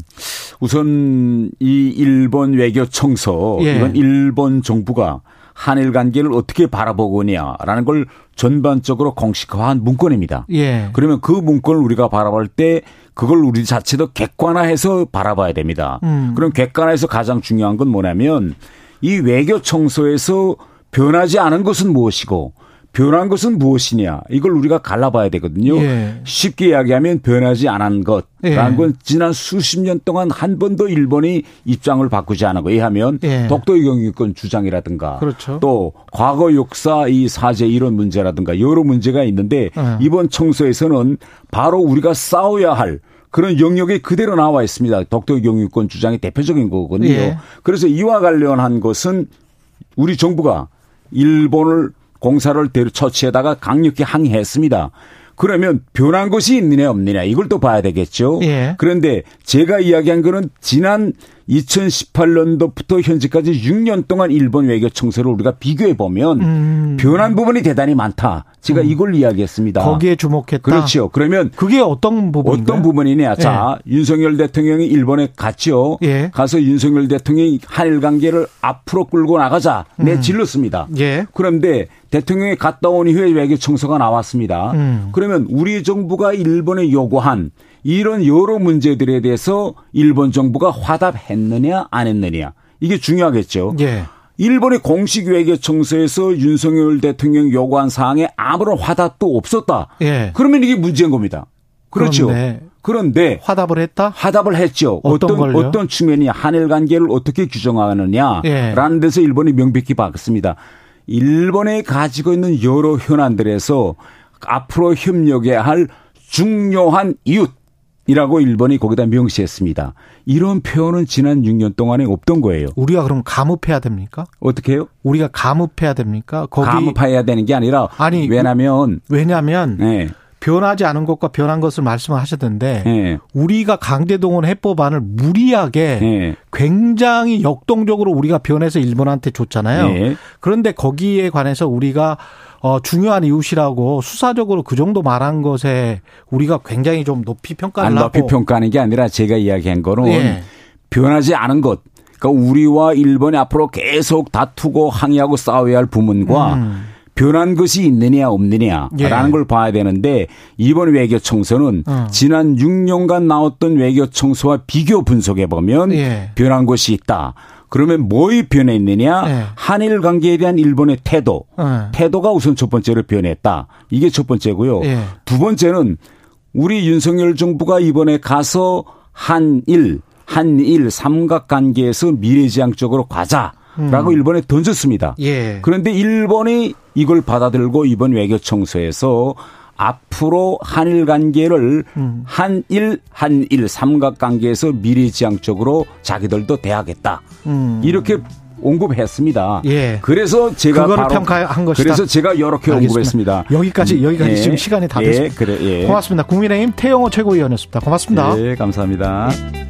우선 이 일본 외교청서 예. 이건 일본 정부가 한일 관계를 어떻게 바라보고 있냐라는 걸 전반적으로 공식화한 문건입니다. 예. 그러면 그 문건을 우리가 바라볼 때 그걸 우리 자체도 객관화해서 바라봐야 됩니다. 음. 그럼 객관화해서 가장 중요한 건 뭐냐면 이 외교청서에서 변하지 않은 것은 무엇이고 변한 것은 무엇이냐. 이걸 우리가 갈라봐야 되거든요. 예. 쉽게 이야기하면 변하지 않은 것라는 예. 건 지난 수십 년 동안 한 번도 일본이 입장을 바꾸지 않은 거에 하면 예. 독도의 영유권 주장이라든가 그렇죠. 또 과거 역사 이 사죄 이런 문제라든가 여러 문제가 있는데 예. 이번 청소에서는 바로 우리가 싸워야 할 그런 영역이 그대로 나와 있습니다. 독도의 영유권 주장이 대표적인 거거든요. 예. 그래서 이와 관련한 것은 우리 정부가 일본을 공사를 처치에다가 강력히 항의했습니다. 그러면 변한 것이 있느냐 없느냐 이걸 또 봐야 되겠죠. 예. 그런데 제가 이야기한 거는 지난 이천십팔 년도부터 현재까지 육 년 동안 일본 외교 청소를 우리가 비교해 보면 음. 변한 부분이 대단히 많다. 제가 음. 이걸 이야기했습니다. 거기에 주목했다. 그렇죠. 그러면 그게 어떤 부분인가요? 어떤 부분이냐. 예. 자, 윤석열 대통령이 일본에 갔죠. 예. 가서 윤석열 대통령이 한일 관계를 앞으로 끌고 나가자 내질렀습니다. 음. 예. 그런데 대통령이 갔다 온 이후에 외교 청소가 나왔습니다. 음. 그러면 우리 정부가 일본에 요구한 이런 여러 문제들에 대해서 일본 정부가 화답했느냐 안 했느냐. 이게 중요하겠죠. 예. 일본의 공식 외교 청서에서 윤석열 대통령 요구한 사항에 아무런 화답도 없었다. 예. 그러면 이게 문제인 겁니다. 그렇죠. 그렇네. 그런데 화답을 했다? 화답을 했죠. 어떤 어떤, 걸요? 어떤 측면이냐. 한일 관계를 어떻게 규정하느냐라는 예. 데서 일본이 명백히 밝혔습니다. 일본이 가지고 있는 여러 현안들에서 앞으로 협력해야 할 중요한 이웃. 이라고 일본이 거기다 명시했습니다. 이런 표현은 지난 육 년 동안에 없던 거예요. 우리가 그럼 감읍해야 됩니까? 어떻게 해요? 우리가 감읍해야 됩니까? 거기 감읍해야 되는 게 아니라 아니 왜냐면 왜냐면 네. 변하지 않은 것과 변한 것을 말씀을 하셨는데 네. 우리가 강제동원 해법안을 무리하게 네. 굉장히 역동적으로 우리가 변해서 일본한테 줬잖아요. 네. 그런데 거기에 관해서 우리가 어, 중요한 이웃이라고 수사적으로 그 정도 말한 것에 우리가 굉장히 좀 높이 평가를 아니, 하고. 높이 평가하는 게 아니라 제가 이야기한 거는 예. 변하지 않은 것. 그러니까 우리와 일본이 앞으로 계속 다투고 항의하고 싸워야 할 부분과 음. 변한 것이 있느냐 없느냐라는 예. 걸 봐야 되는데 이번 외교 청소는 음. 지난 육 년간 나왔던 외교 청소와 비교 분석해 보면 예. 변한 것이 있다. 그러면 뭐에 변했느냐? 네. 한일 관계에 대한 일본의 태도. 네. 태도가 우선 첫 번째로 변했다. 이게 첫 번째고요. 네. 두 번째는 우리 윤석열 정부가 이번에 가서 한일, 한일 삼각관계에서 미래지향적으로 가자라고 음. 일본에 던졌습니다. 네. 그런데 일본이 이걸 받아들고 이번 외교 청소에서 앞으로 한일 관계를 음. 한일 한일 삼각관계에서 미래지향적으로 자기들도 대하겠다 음. 이렇게 언급했습니다. 예. 그래서 제가 바로 평가한 것이다. 그래서 제가 이렇게 알겠습니다. 언급했습니다. 여기까지 여기까지 예. 지금 시간이 다 됐습니다. 예. 그래, 예. 고맙습니다. 국민의힘 태영호 최고위원이었습니다. 고맙습니다. 예, 감사합니다. 예.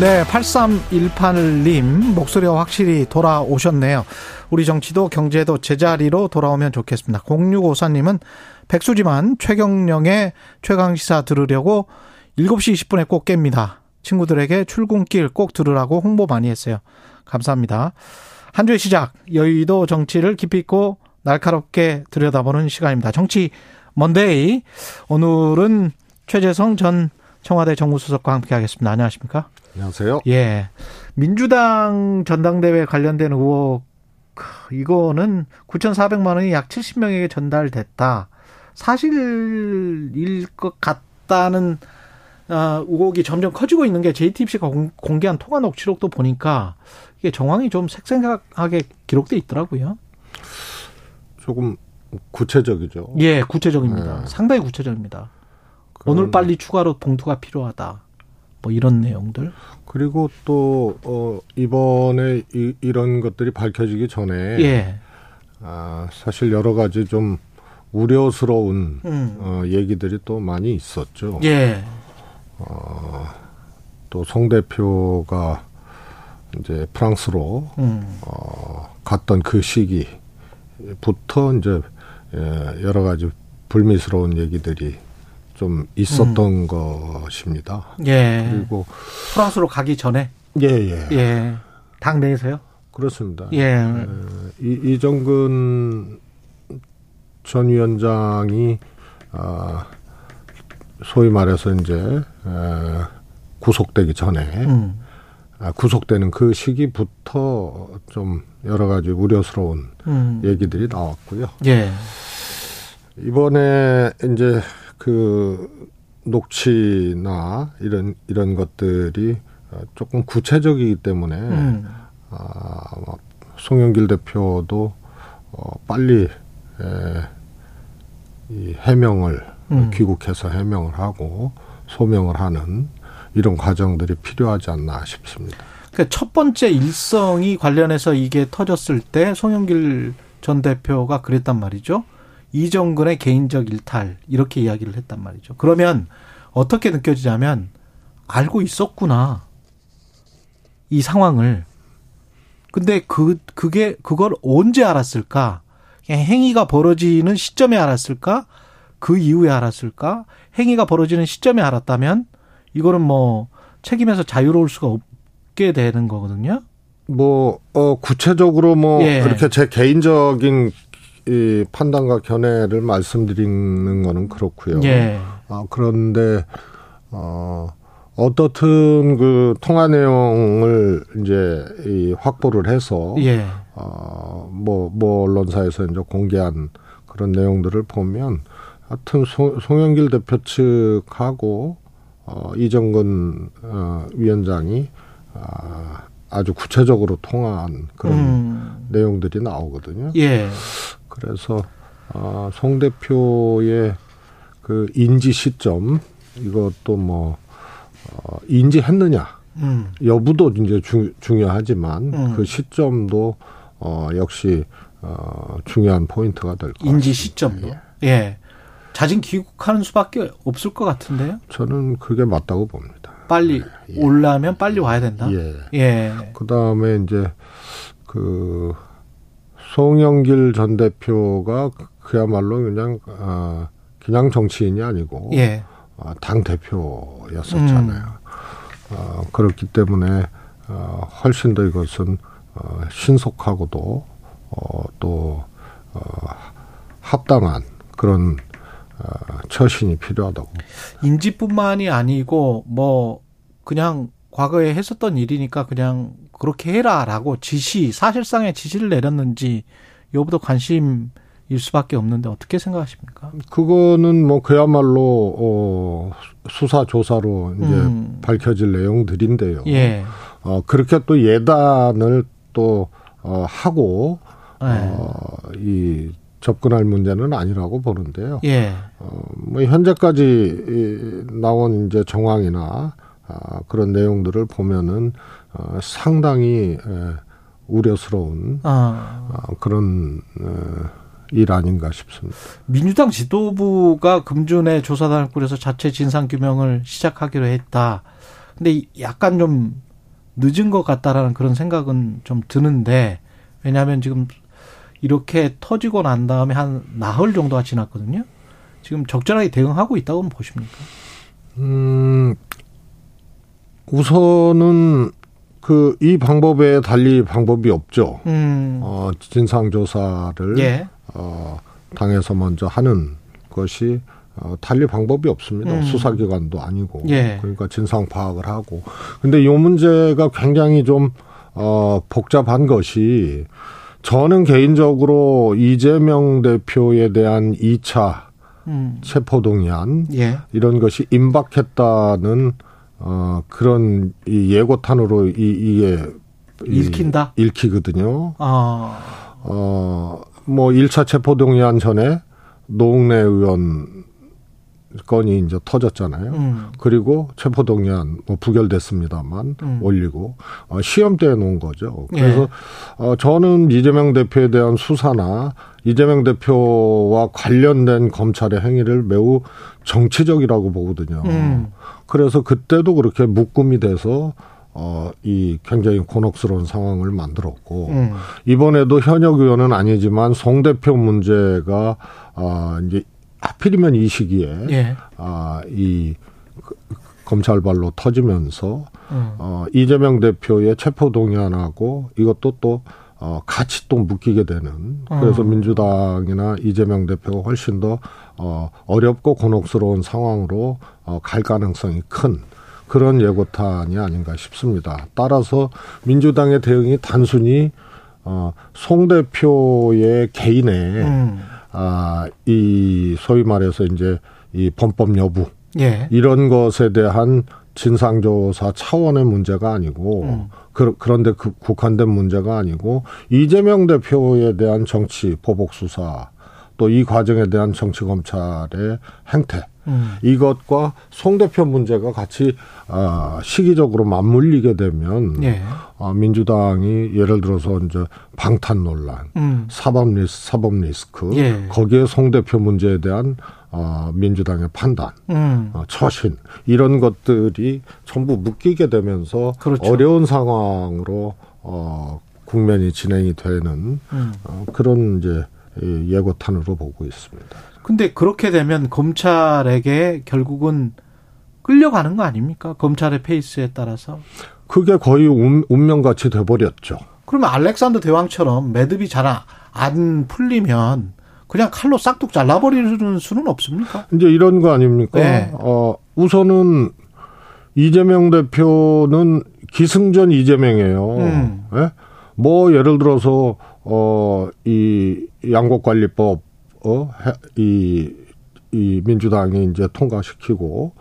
네, 팔삼일팔 님 목소리가 확실히 돌아오셨네요. 우리 정치도 경제도 제자리로 돌아오면 좋겠습니다. 공육오사 님은 백수지만 최경영의 최강시사 들으려고 일곱 시 이십 분에 꼭 깹니다. 친구들에게 출근길 꼭 들으라고 홍보 많이 했어요. 감사합니다. 한 주의 시작, 여의도 정치를 깊이 있고 날카롭게 들여다보는 시간입니다. 정치 먼데이, 오늘은 최재성 전 청와대 정무수석과 함께하겠습니다. 안녕하십니까? 안녕하세요. 예, 민주당 전당대회 관련된 의혹, 이거는 구천사백만 원이 약 칠십 명에게 전달됐다. 사실일 것 같다는 아, 의혹이 점점 커지고 있는 게 제이티비씨가 공개한 통화 녹취록도 보니까 이게 정황이 좀 색색하게 기록돼 있더라고요. 조금 구체적이죠. 예, 구체적입니다. 네. 상당히 구체적입니다. 그런... 오늘 빨리 추가로 봉투가 필요하다. 뭐 이런 내용들. 그리고 또 어, 이번에 이, 이런 것들이 밝혀지기 전에 예. 아, 사실 여러 가지 좀 우려스러운 음. 어, 얘기들이 또 많이 있었죠. 예. 어, 또 송 대표가 이제 프랑스로 음. 어, 갔던 그 시기부터 이제 여러 가지 불미스러운 얘기들이 좀 있었던 음. 것입니다. 예. 그리고 프랑스로 가기 전에. 예예. 예. 예. 당 내에서요? 그렇습니다. 예. 이, 이정근 전 위원장이 소위 말해서 이제 구속되기 전에 음. 구속되는 그 시기부터 좀 여러 가지 우려스러운 음. 얘기들이 나왔고요. 예. 이번에 이제 그 녹취나 이런 이런 것들이 조금 구체적이기 때문에 음. 아, 송영길 대표도 어, 빨리 에, 이 해명을 음. 귀국해서 해명을 하고 소명을 하는 이런 과정들이 필요하지 않나 싶습니다. 그러니까 첫 번째 일성이 관련해서 이게 터졌을 때 송영길 전 대표가 그랬단 말이죠. 이정근의 개인적 일탈 이렇게 이야기를 했단 말이죠. 그러면 어떻게 느껴지냐면 알고 있었구나 이 상황을. 근데 그 그게 그걸 언제 알았을까? 행위가 벌어지는 시점에 알았을까? 그 이후에 알았을까? 행위가 벌어지는 시점에 알았다면 이거는 뭐 책임에서 자유로울 수가 없게 되는 거거든요. 뭐 어, 구체적으로 뭐 예. 그렇게 제 개인적인 이 판단과 견해를 말씀드리는 거는 그렇고요. 예. 아, 그런데 어, 어떻든 그 통화 내용을 이제 이 확보를 해서 예. 어, 뭐, 뭐 언론사에서 이제 공개한 그런 내용들을 보면 하여튼 소, 송영길 대표 측하고 어, 이정근 어, 위원장이 아, 아주 구체적으로 통화한 그런 음. 내용들이 나오거든요. 예. 그래서 어, 송 대표의 그 인지 시점 이것도 뭐 어, 인지했느냐 음. 여부도 이제 주, 중요하지만 음. 그 시점도 어, 역시 어, 중요한 포인트가 될 것 같습니다. 인지 시점도. 예. 예. 자진 귀국하는 수밖에 없을 것 같은데요. 저는 그게 맞다고 봅니다. 빨리 예. 올라면 빨리 와야 된다. 예. 예. 그 다음에 이제 그 송영길 전 대표가 그야말로 그냥 어, 그냥 정치인이 아니고 예. 어, 당 대표였었잖아요. 음. 어, 그렇기 때문에 어, 훨씬 더 이것은 어, 신속하고도 어, 또 어, 합당한 그런 어, 처신이 필요하다고. 인지뿐만이 아니고 뭐 그냥 과거에 했었던 일이니까 그냥 그렇게 해라라고 지시, 사실상의 지시를 내렸는지 여부도 관심일 수밖에 없는데 어떻게 생각하십니까? 그거는 뭐 그야말로 어, 수사 조사로 이제 음. 밝혀질 내용들인데요. 예. 어, 그렇게 또 예단을 또 어, 하고 예. 어, 이 접근할 문제는 아니라고 보는데요. 예. 어, 뭐 현재까지 나온 이제 정황이나 아, 그런 내용들을 보면은 어, 상당히 에, 우려스러운 아. 어, 그런 에, 일 아닌가 싶습니다. 민주당 지도부가 금준의 조사단을 꾸려서 자체 진상 규명을 시작하기로 했다. 근데 약간 좀 늦은 것 같다라는 그런 생각은 좀 드는데 왜냐하면 지금 이렇게 터지고 난 다음에 한 나흘 정도가 지났거든요. 지금 적절하게 대응하고 있다고는 보십니까? 음, 우선은 그 이 방법에 달리 방법이 없죠. 음. 어, 진상조사를 예. 어, 당에서 먼저 하는 것이 어, 달리 방법이 없습니다. 음. 수사기관도 아니고 예. 그러니까 진상 파악을 하고. 근데 이 문제가 굉장히 좀 어, 복잡한 것이. 저는 개인적으로 이재명 대표에 대한 이 차 음. 체포동의안 예. 이런 것이 임박했다는 어, 그런 이 예고탄으로 이, 이게 읽힌다? 이, 읽히거든요. 아. 어, 뭐 일 차 체포동의안 전에 노웅래 의원 건이 이제 터졌잖아요. 음. 그리고 체포동의안 뭐 부결됐습니다만 음. 올리고 어, 시험대에 놓은 거죠. 그래서 예. 어, 저는 이재명 대표에 대한 수사나 이재명 대표와 관련된 검찰의 행위를 매우 정치적이라고 보거든요. 음. 그래서 그때도 그렇게 묶음이 돼서 어, 이 굉장히 곤혹스러운 상황을 만들었고 음. 이번에도 현역 의원은 아니지만 송 대표 문제가 어, 이제 하필이면 이 시기에 예. 아, 이 검찰발로 터지면서 음. 어, 이재명 대표의 체포동의안하고 이것도 또 어, 같이 또 묶이게 되는 그래서 음. 민주당이나 이재명 대표가 훨씬 더 어, 어렵고 곤혹스러운 상황으로 어, 갈 가능성이 큰 그런 예고탄이 아닌가 싶습니다. 따라서 민주당의 대응이 단순히 어, 송 대표의 개인의 음. 아, 이 소위 말해서 이제 이 범법 여부 예. 이런 것에 대한 진상조사 차원의 문제가 아니고 음. 그, 그런데 그, 국한된 문제가 아니고 이재명 대표에 대한 정치 보복 수사 또 이 과정에 대한 정치 검찰의 행태 음. 이것과 송 대표 문제가 같이 어, 시기적으로 맞물리게 되면 예. 어, 민주당이 예를 들어서 이제 방탄 논란, 음. 사법 리스, 사법 리스크 예. 거기에 송 대표 문제에 대한 어, 민주당의 판단, 음. 어, 처신 이런 것들이 전부 묶이게 되면서 그렇죠. 어려운 상황으로 어, 국면이 진행이 되는 음. 어, 그런 이제 예고탄으로 보고 있습니다. 근데 그렇게 되면 검찰에게 결국은 끌려가는 거 아닙니까? 검찰의 페이스에 따라서. 그게 거의 운, 운명같이 돼버렸죠. 그러면 알렉산더 대왕처럼 매듭이 잘 안 풀리면 그냥 칼로 싹둑 잘라버리는 수는 없습니까? 이제 이런 거 아닙니까? 네. 어, 우선은 이재명 대표는 기승전 이재명이에요. 음. 네? 뭐 예를 들어서 어, 이 양곡관리법 어, 이, 이 민주당이 이제 통과시키고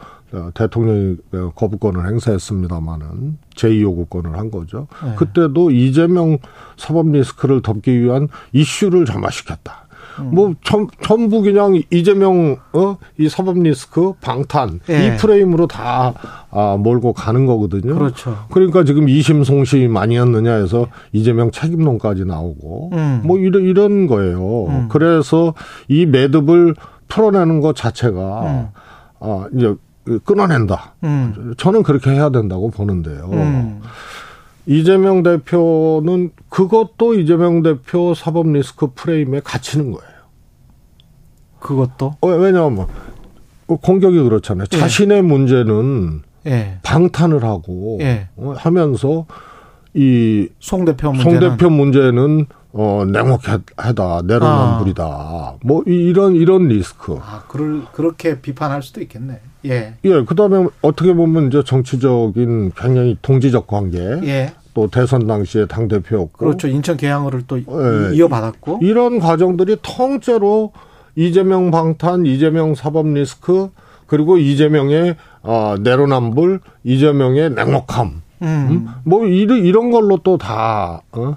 대통령이 거부권을 행사했습니다마는 제이 요구권을 한 거죠. 네. 그때도 이재명 사법 리스크를 덮기 위한 이슈를 점화시켰다. 음. 뭐 전, 전부 그냥 이재명 어? 이 사법 리스크 방탄 네. 이 프레임으로 다 아, 몰고 가는 거거든요. 그렇죠. 그러니까 지금 이심 송심 아니었느냐 해서 이재명 책임론까지 나오고 음. 뭐 이런 이런 거예요. 음. 그래서 이 매듭을 풀어내는 것 자체가 음. 아, 이제 끊어낸다. 음. 저는 그렇게 해야 된다고 보는데요. 음. 이재명 대표는 그것도 이재명 대표 사법 리스크 프레임에 갇히는 거예요. 그것도? 왜냐하면 공격이 그렇잖아요. 예. 자신의 문제는 예. 방탄을 하고 예. 하면서 이 송 대표 문제는, 송 대표 문제는 어, 냉혹하다, 내로남불이다. 아. 뭐 이런 이런 리스크. 아, 그럴 그렇게 비판할 수도 있겠네. 예. 예, 그다음에 어떻게 보면 이제 정치적인 굉장히 동지적 관계. 예. 또 대선 당시에 당 대표였고. 그렇죠. 인천 개항을 또 예. 이어받았고. 이런 과정들이 통째로 이재명 방탄, 이재명 사법 리스크, 그리고 이재명의 어, 내로남불, 이재명의 냉혹함. 음. 음? 뭐 이런 이런 걸로 또 다 어?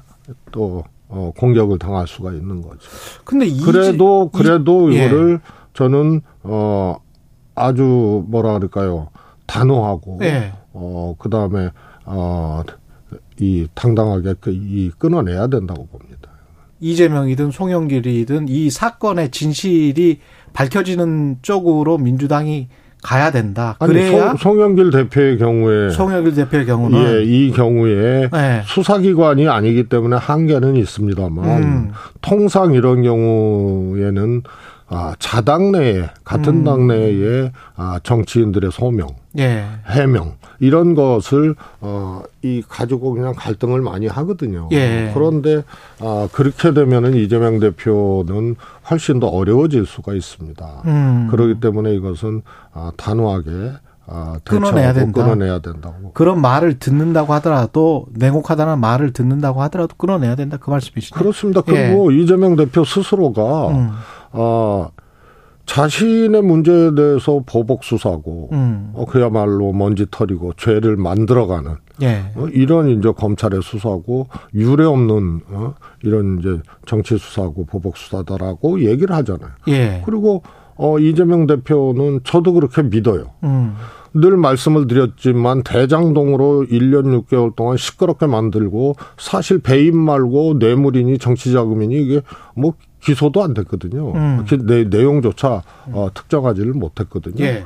또 어, 공격을 당할 수가 있는 거죠. 근데 이제, 그래도 그래도 이, 이거를 예. 저는 어 아주 뭐라 그럴까요? 단호하고 예. 어 그다음에 어 이 당당하게 그 이 끊어내야 된다고 봅니다. 이재명이든 송영길이든 이 사건의 진실이 밝혀지는 쪽으로 민주당이 가야 된다. 그래야 아니, 송, 송영길 대표의 경우에 송영길 대표의 경우는 예, 이 경우에 네. 수사기관이 아니기 때문에 한계는 있습니다만 음. 통상 이런 경우에는 아, 자당 내에 같은 음. 당 내에 아, 정치인들의 소명, 예. 해명 이런 것을 어, 이 가지고 그냥 갈등을 많이 하거든요. 예. 그런데 아, 그렇게 되면은 이재명 대표는 훨씬 더 어려워질 수가 있습니다. 음. 그렇기 때문에 이것은 아, 단호하게 아, 끊어내야 된다. 끊어내야 된다고. 그런 말을 듣는다고 하더라도 냉혹하다는 말을 듣는다고 하더라도 끊어내야 된다. 그 말씀이시죠? 그렇습니다. 그리고 예. 이재명 대표 스스로가 음. 어, 자신의 문제에 대해서 보복 수사고, 음. 어, 그야말로 먼지털이고 죄를 만들어가는 예. 어, 이런 이제 검찰의 수사고 유례 없는 어, 이런 이제 정치 수사고 보복 수사다라고 얘기를 하잖아요. 예. 그리고 어, 이재명 대표는 저도 그렇게 믿어요. 음. 늘 말씀을 드렸지만 대장동으로 일 년 육 개월 동안 시끄럽게 만들고 사실 배임 말고 뇌물이니 정치자금이니 이게 뭐 기소도 안 됐거든요. 음. 내, 내용조차 어, 특정하지를 못했거든요. 예.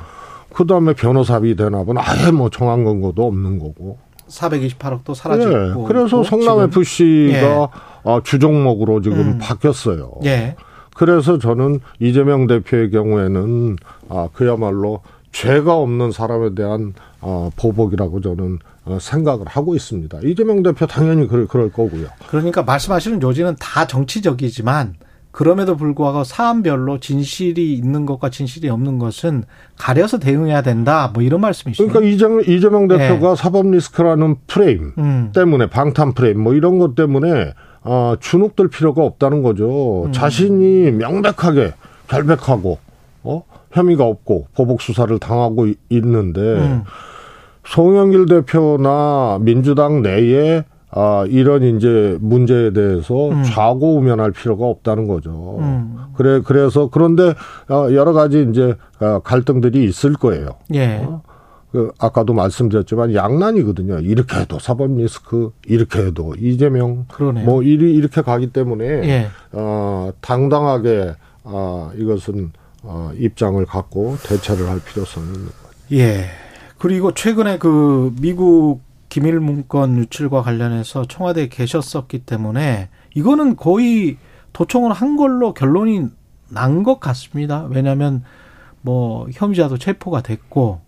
그다음에 변호사비 대납은 아예 뭐 정한 건거도 없는 거고. 사백이십팔억도 사라지고. 예. 그래서 성남에프씨가 예. 주종목으로 지금 음. 바뀌었어요. 예. 그래서 저는 이재명 대표의 경우에는 아, 그야말로 죄가 없는 사람에 대한 어, 보복이라고 저는 어, 생각을 하고 있습니다. 이재명 대표 당연히 그럴, 그럴 거고요. 그러니까 말씀하시는 요지는 다 정치적이지만 그럼에도 불구하고 사안별로 진실이 있는 것과 진실이 없는 것은 가려서 대응해야 된다. 뭐 이런 말씀이시죠. 그러니까 이재명, 이재명 대표가 네. 사법 리스크라는 프레임 음. 때문에 방탄 프레임 뭐 이런 것 때문에 어, 주눅들 필요가 없다는 거죠. 음. 자신이 명백하게 결백하고 어? 혐의가 없고 보복 수사를 당하고 있는데 음. 송영길 대표나 민주당 내에 아, 이런 이제 문제에 대해서 음. 좌고우면할 필요가 없다는 거죠. 음. 그래, 그래서 그런데 여러 가지 이제 갈등들이 있을 거예요. 예. 어? 그 아까도 말씀드렸지만 양난이거든요. 이렇게 해도 사법 리스크, 이렇게 해도 이재명, 그러네요. 뭐 이렇게 가기 때문에 예. 어, 당당하게 어, 이것은 어, 입장을 갖고 대처를 할 필요성이 있는 거죠. 예. 그리고 최근에 그 미국 기밀문건 유출과 관련해서 청와대에 계셨었기 때문에 이거는 거의 도청을 한 걸로 결론이 난 것 같습니다. 왜냐하면 뭐 혐의자도 체포가 됐고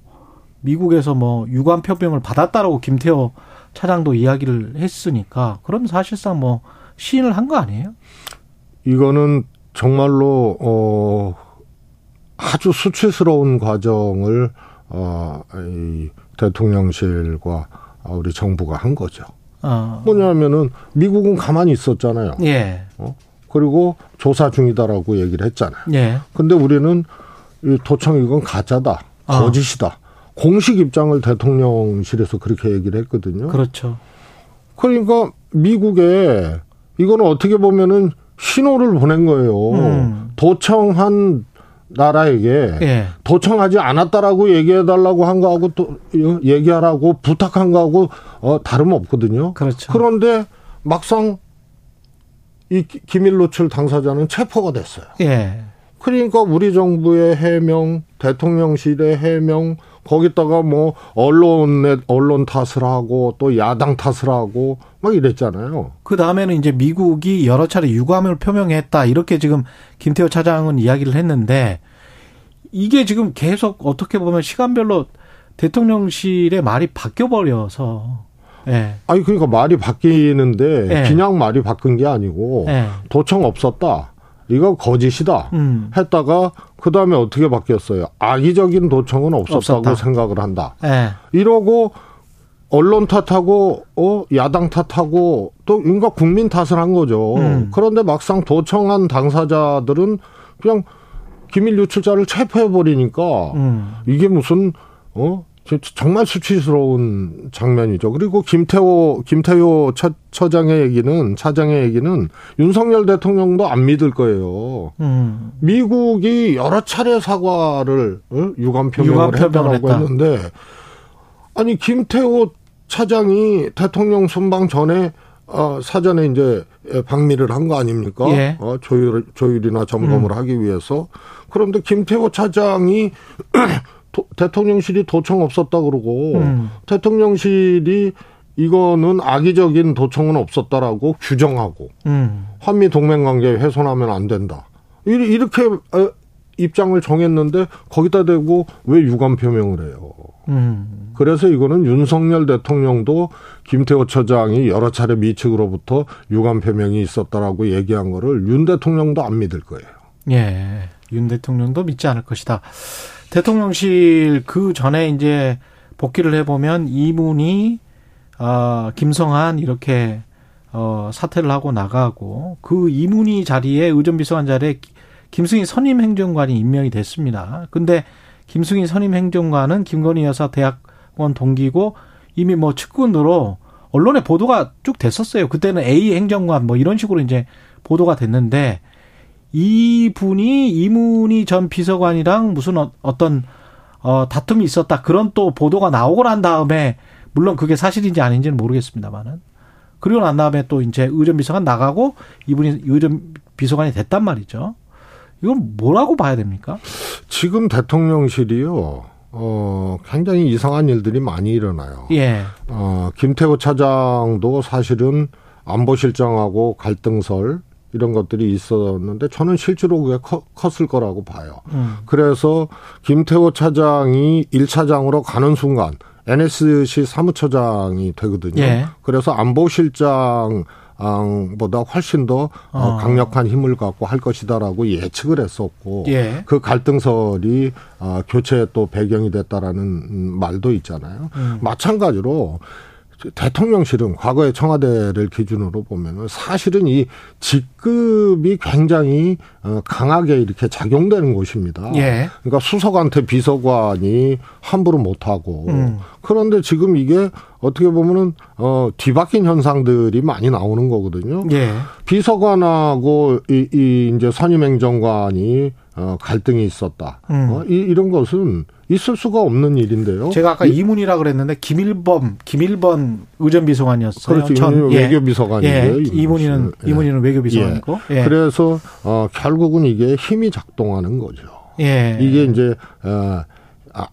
미국에서 뭐 유관 표명을 받았다라고 김태호 차장도 이야기를 했으니까 그럼 사실상 뭐 시인을 한 거 아니에요? 이거는 정말로 어, 아주 수치스러운 과정을 어, 이 대통령실과 우리 정부가 한 거죠. 어. 뭐냐면은 미국은 가만히 있었잖아요. 예. 어? 그리고 조사 중이다라고 얘기를 했잖아요. 예. 근데 우리는 이 도청 이건 가짜다, 어. 거짓이다. 공식 입장을 대통령실에서 그렇게 얘기를 했거든요. 그렇죠. 그러니까 미국에 이건 어떻게 보면은 신호를 보낸 거예요. 음. 도청한 나라에게 예. 도청하지 않았다라고 얘기해달라고 한 거하고 또 얘기하라고 부탁한 거하고 어, 다름없거든요. 그렇죠. 그런데 막상 이 기밀 노출 당사자는 체포가 됐어요. 예. 그러니까 우리 정부의 해명, 대통령실의 해명, 거기다가 뭐 언론에 언론 탓을 하고 또 야당 탓을 하고 막 이랬잖아요. 그 다음에는 이제 미국이 여러 차례 유감을 표명했다 이렇게 지금 김태호 차장은 이야기를 했는데 이게 지금 계속 어떻게 보면 시간별로 대통령실의 말이 바뀌어 버려서. 네. 아니 그러니까 말이 바뀌는데 네. 그냥 말이 바뀐 게 아니고 네. 도청 없었다. 이거 거짓이다 음. 했다가 그다음에 어떻게 바뀌었어요? 악의적인 도청은 없었다고 없었다. 생각을 한다. 네. 이러고 언론 탓하고 어, 야당 탓하고 또 뭔가 국민 탓을 한 거죠. 음. 그런데 막상 도청한 당사자들은 그냥 기밀 유출자를 체포해버리니까 음. 이게 무슨 어? 정말 수치스러운 장면이죠. 그리고 김태호, 김태호 처, 처장의 얘기는, 차장의 얘기는 윤석열 대통령도 안 믿을 거예요. 음. 미국이 여러 차례 사과를, 응? 유감 표명을 했다고 했는데, 아니, 김태호 차장이 대통령 순방 전에, 어, 사전에 이제 방미를 한 거 아닙니까? 예. 어, 조율, 조율이나 점검을 음. 하기 위해서. 그런데 김태호 차장이, 도, 대통령실이 도청 없었다 그러고 음. 대통령실이 이거는 악의적인 도청은 없었다라고 규정하고 음. 한미 동맹관계 훼손하면 안 된다. 이렇게 입장을 정했는데 거기다 대고 왜 유감 표명을 해요. 음. 그래서 이거는 윤석열 대통령도 김태호 처장이 여러 차례 미측으로부터 유감 표명이 있었다라고 얘기한 거를 윤 대통령도 안 믿을 거예요. 예, 윤 대통령도 믿지 않을 것이다. 대통령실 그 전에 이제 복귀를 해보면 이문희, 어, 김성한 이렇게 어, 사퇴를 하고 나가고 그 이문희 자리에 의전비서관 자리에 김승희 선임 행정관이 임명이 됐습니다. 근데 김승희 선임 행정관은 김건희 여사 대학원 동기고 이미 뭐 측근으로 언론에 보도가 쭉 됐었어요. 그때는 A 행정관 뭐 이런 식으로 이제 보도가 됐는데 이 분이 이문희 전 비서관이랑 무슨 어떤 어, 다툼이 있었다 그런 또 보도가 나오고 난 다음에 물론 그게 사실인지 아닌지는 모르겠습니다만은 그리고 난 다음에 또 이제 의전 비서관 나가고 이분이 의전 비서관이 됐단 말이죠. 이건 뭐라고 봐야 됩니까? 지금 대통령실이요. 어, 굉장히 이상한 일들이 많이 일어나요. 예. 어, 김태호 차장도 사실은 안보실장하고 갈등설 이런 것들이 있었는데 저는 실제로 그게 커, 컸을 거라고 봐요. 음. 그래서 김태호 차장이 일 차장으로 가는 순간 엔에스씨 사무처장이 되거든요. 예. 그래서 안보실장보다 훨씬 더 어. 강력한 힘을 갖고 할 것이다라고 예측을 했었고 예. 그 갈등설이 교체의 또 배경이 됐다라는 말도 있잖아요. 음. 마찬가지로 대통령실은 과거의 청와대를 기준으로 보면은 사실은 이 직급이 굉장히 강하게 이렇게 작용되는 곳입니다. 예. 그러니까 수석한테 비서관이 함부로 못하고 음. 그런데 지금 이게 어떻게 보면은 어, 뒤바뀐 현상들이 많이 나오는 거거든요. 예. 비서관하고 이, 이 이제 선임행정관이 어, 갈등이 있었다. 음. 어, 이, 이런 것은 있을 수가 없는 일인데요. 제가 아까 이, 이문이라 그랬는데 김일범, 김일번 의전비서관이었어요. 그렇죠. 전, 예. 외교비서관이고요. 예. 이문이는 예. 이문이는 외교비서관이고. 예. 예. 그래서 어, 결국은 이게 힘이 작동하는 거죠. 예. 이게 이제 어,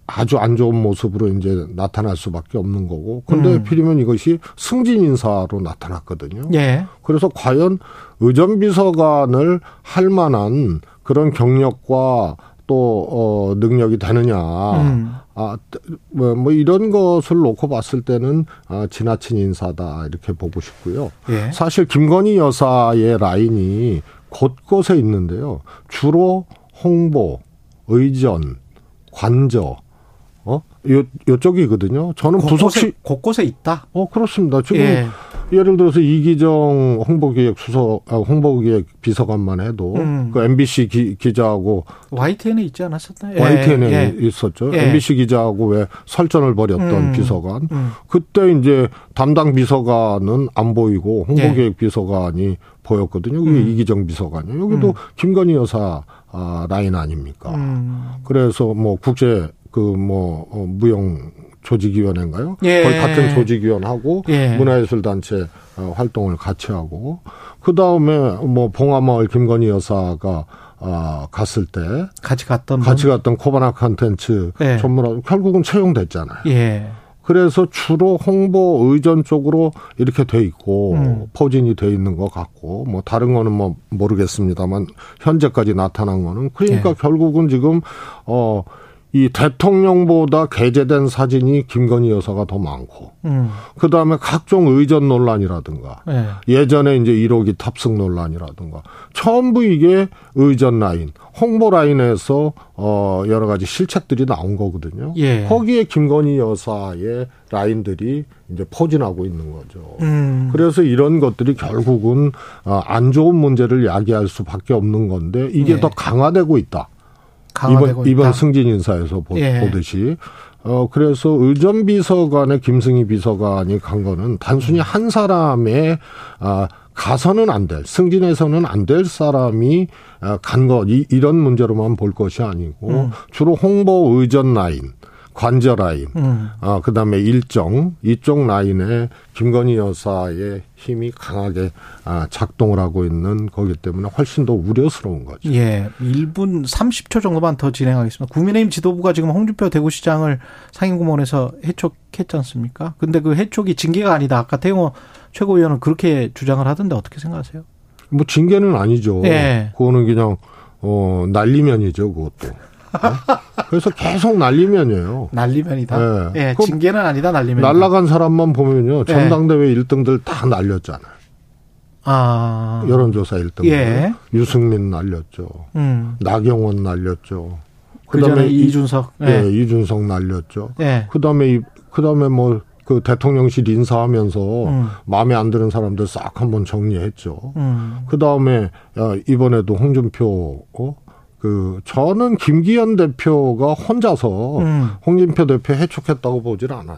아주 안 좋은 모습으로 이제 나타날 수밖에 없는 거고. 그런데 음. 필이면 이것이 승진 인사로 나타났거든요. 예. 그래서 과연 의전비서관을 할 만한 그런 경력과 또 어, 능력이 되느냐, 음. 아, 뭐, 뭐 이런 것을 놓고 봤을 때는 아, 지나친 인사다 이렇게 보고 싶고요. 예. 사실 김건희 여사의 라인이 곳곳에 있는데요. 주로 홍보, 의전, 관저, 어, 요 요쪽이거든요. 저는 곳곳에, 부속실 곳곳에 있다. 어, 그렇습니다. 지금. 예. 예를 들어서 이기정 홍보기획 수석, 홍보기획 비서관만 해도 음. 그 엠비씨 기, 기자하고 와이티엔에 있지 않았었나요? 와이티엔에 예. 있었죠. 예. 엠비씨 기자하고 왜 설전을 벌였던 음. 비서관. 음. 그때 이제 담당 비서관은 안 보이고 홍보기획 예. 비서관이 보였거든요. 이게 음. 이기정 비서관이에요. 여기도 음. 김건희 여사 라인 아닙니까? 음. 그래서 뭐 국제 그 뭐 무용 조직위원회인가요? 예. 거의 같은 조직위원하고 예. 문화예술단체 활동을 같이 하고 그 다음에 뭐 봉화마을 김건희 여사가 갔을 때 같이 갔던 같이 분? 갔던 코바나 콘텐츠 예. 전문화 결국은 채용됐잖아요. 예. 그래서 주로 홍보 의전 쪽으로 이렇게 돼 있고 음. 포진이 돼 있는 것 같고 뭐 다른 거는 뭐 모르겠습니다만 현재까지 나타난 거는 그러니까 예. 결국은 지금 어. 이 대통령보다 게재된 사진이 김건희 여사가 더 많고, 음. 그 다음에 각종 의전 논란이라든가, 네. 예전에 이제 일호기 탑승 논란이라든가, 전부 이게 의전 라인, 홍보 라인에서 어 여러 가지 실책들이 나온 거거든요. 예. 거기에 김건희 여사의 라인들이 이제 포진하고 있는 거죠. 음. 그래서 이런 것들이 결국은 안 좋은 문제를 야기할 수밖에 없는 건데 이게 예. 더 강화되고 있다. 이번, 이번 승진 인사에서 보, 예. 보듯이. 어, 그래서 의전비서관의 김승희 비서관이 간 거는 단순히 한 사람의, 아, 가서는 안 될, 승진해서는 안 될 사람이 간 것, 이, 이런 문제로만 볼 것이 아니고, 음. 주로 홍보 의전 라인, 관저 라인, 음. 아, 그 다음에 일정, 이쪽 라인에 김건희 여사의 힘이 강하게 작동을 하고 있는 거기 때문에 훨씬 더 우려스러운 거죠. 예, 일 분 삼십 초 정도만 더 진행하겠습니다. 국민의힘 지도부가 지금 홍준표 대구시장을 상임고문에서 해촉했지 않습니까? 근데 그 해촉이 징계가 아니다. 아까 태영호 최고위원은 그렇게 주장을 하던데 어떻게 생각하세요? 뭐 징계는 아니죠. 예. 그거는 그냥 어, 난리면이죠. 그것도. 그래서 계속 난리면이에요. 난리면이다. 예. 예, 징계는 아니다. 난리면이다. 날라간 사람만 보면요. 전당대회 예. 일 등들 다 날렸잖아요. 아. 여론조사 일 등들. 예. 유승민 날렸죠. 음. 나경원 날렸죠. 그다음에 이준석. 이, 예. 예, 이준석 날렸죠. 예. 그다음에 그다음에 뭐 그 대통령실 인사하면서 음. 마음에 안 드는 사람들 싹 한번 정리했죠. 음. 그다음에 이번에도 홍준표 어? 그 저는 김기현 대표가 혼자서 음. 홍준표 대표 해촉했다고 보질 않아요.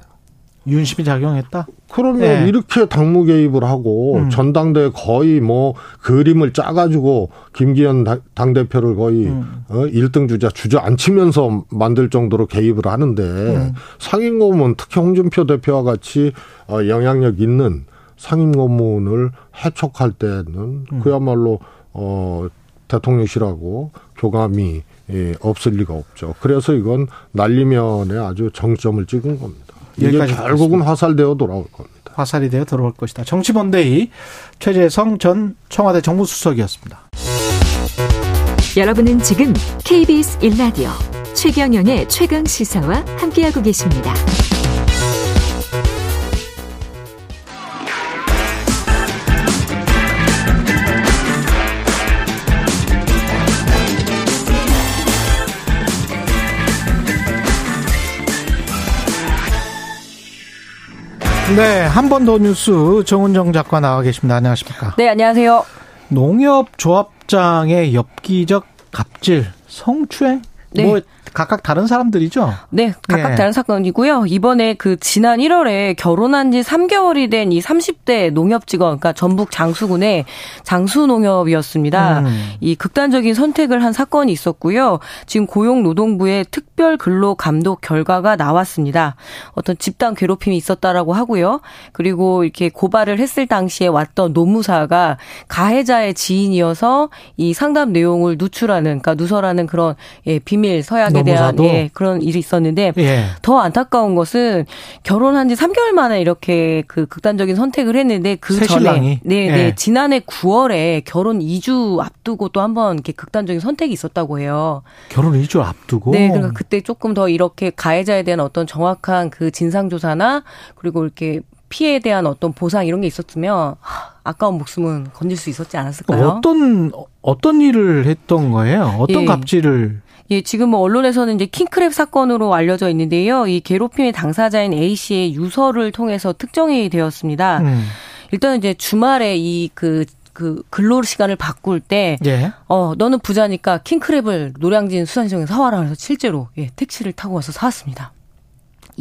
윤심이 작용했다? 그러면 네. 이렇게 당무 개입을 하고 음. 전당대회 거의 뭐 그림을 짜가지고 김기현 당대표를 거의 음. 어, 일 등 주자 주저앉히면서 만들 정도로 개입을 하는데 음. 상임고문 특히 홍준표 대표와 같이 어, 영향력 있는 상임고문을 해촉할 때는 음. 그야말로 어, 대통령실하고 교감이 없을 리가 없죠. 그래서 이건 난리면에 아주 정점을 찍은 겁니다. 이게 결국은 하겠습니다. 화살되어 돌아올 겁니다. 것이다. 화살이 되어 들어올 것이다. 정치본데이 최재성 전 청와대 정무수석이었습니다. 여러분은 지금 케이비에스 일 라디오 최경영의 최강시사와 함께하고 계십니다. 네, 한 번 더 뉴스 정은정 작가 나와 계십니다. 안녕하십니까? 네, 안녕하세요. 농협 조합장의 엽기적 갑질, 성추행? 네. 뭐 각각 다른 사람들이죠? 네, 각각 네. 다른 사건이고요. 이번에 그 지난 일월에 결혼한 지 삼 개월이 된 이 삼십 대 농협 직원, 그러니까 전북 장수군의 장수농협이었습니다. 음. 이 극단적인 선택을 한 사건이 있었고요. 지금 고용노동부의 특별 근로 감독 결과가 나왔습니다. 어떤 집단 괴롭힘이 있었다라고 하고요. 그리고 이렇게 고발을 했을 당시에 왔던 노무사가 가해자의 지인이어서 이 상담 내용을 누출하는, 그러니까 누설하는 그런 예, 비밀 서약에 대한 예, 그런 일이 있었는데 예. 더 안타까운 것은 결혼한 지 삼 개월 만에 이렇게 그 극단적인 선택을 했는데 그 전에 네, 예. 네, 지난해 구월에 결혼 이 주 앞두고 또 한 번 이렇게 극단적인 선택이 있었다고 해요. 결혼 이 주 앞두고? 네, 그러니까 그때 조금 더 이렇게 가해자에 대한 어떤 정확한 그 진상조사나 그리고 이렇게 피해에 대한 어떤 보상 이런 게 있었으면 아까운 목숨은 건질 수 있었지 않았을까요? 어떤 어떤 일을 했던 거예요? 어떤 예. 갑질을? 예, 지금 뭐 언론에서는 이제 킹크랩 사건으로 알려져 있는데요. 이 괴롭힘의 당사자인 A 씨의 유서를 통해서 특정이 되었습니다. 음. 일단 이제 주말에 이 그 그 근로 시간을 바꿀 때, 예. 어 너는 부자니까 킹크랩을 노량진 수산시장에 사와라 해서 실제로 예, 택시를 타고 와서 사왔습니다.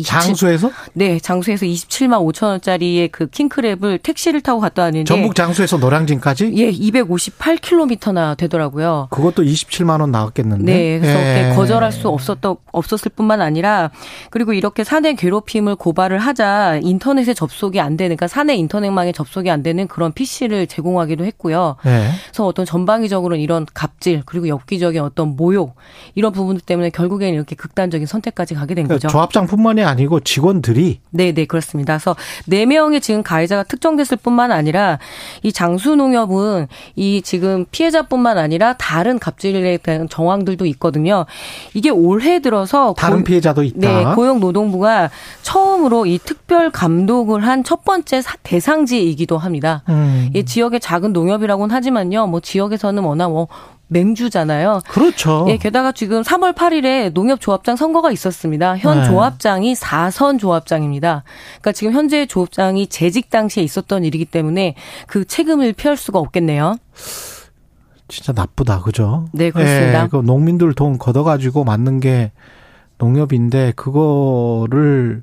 장수에서? 네, 장수에서 이십칠만 오천 원짜리의 그 킹크랩을 택시를 타고 갔다 왔는데 전북 장수에서 노량진까지? 예, 이백오십팔 킬로미터나 되더라고요. 그것도 이십칠만 원 나왔겠는데. 네, 그래서 예. 거절할 수 없었던 없었을 뿐만 아니라 그리고 이렇게 사내 괴롭힘을 고발을 하자 인터넷에 접속이 안 되는, 그러니까 사내 인터넷망에 접속이 안 되는 그런 피씨를 제공하기도 했고요. 예. 그래서 어떤 전방위적으로는 이런 갑질 그리고 엽기적인 어떤 모욕 이런 부분들 때문에 결국에는 이렇게 극단적인 선택까지 가게 된 거죠. 조합장뿐만이 아니고 직원들이. 네네, 그렇습니다. 그래서 네 명의 지금 가해자가 특정됐을 뿐만 아니라 이 장수농협은 이 지금 피해자뿐만 아니라 다른 갑질에 대한 정황들도 있거든요. 이게 올해 들어서. 다른 고, 피해자도 있다. 네, 고용노동부가 처음으로 이 특별 감독을 한 첫 번째 대상지이기도 합니다. 음. 이 지역의 작은 농협이라고는 하지만요. 뭐 지역에서는 워낙 뭐. 맹주잖아요. 그렇죠. 예, 게다가 지금 삼월 팔일에 농협조합장 선거가 있었습니다. 현 네. 조합장이 사선 조합장입니다. 그러니까 지금 현재 조합장이 재직 당시에 있었던 일이기 때문에 그 책임을 피할 수가 없겠네요. 진짜 나쁘다, 그죠? 네, 그렇습니다. 예, 그 농민들 돈 걷어가지고 맞는 게 농협인데 그거를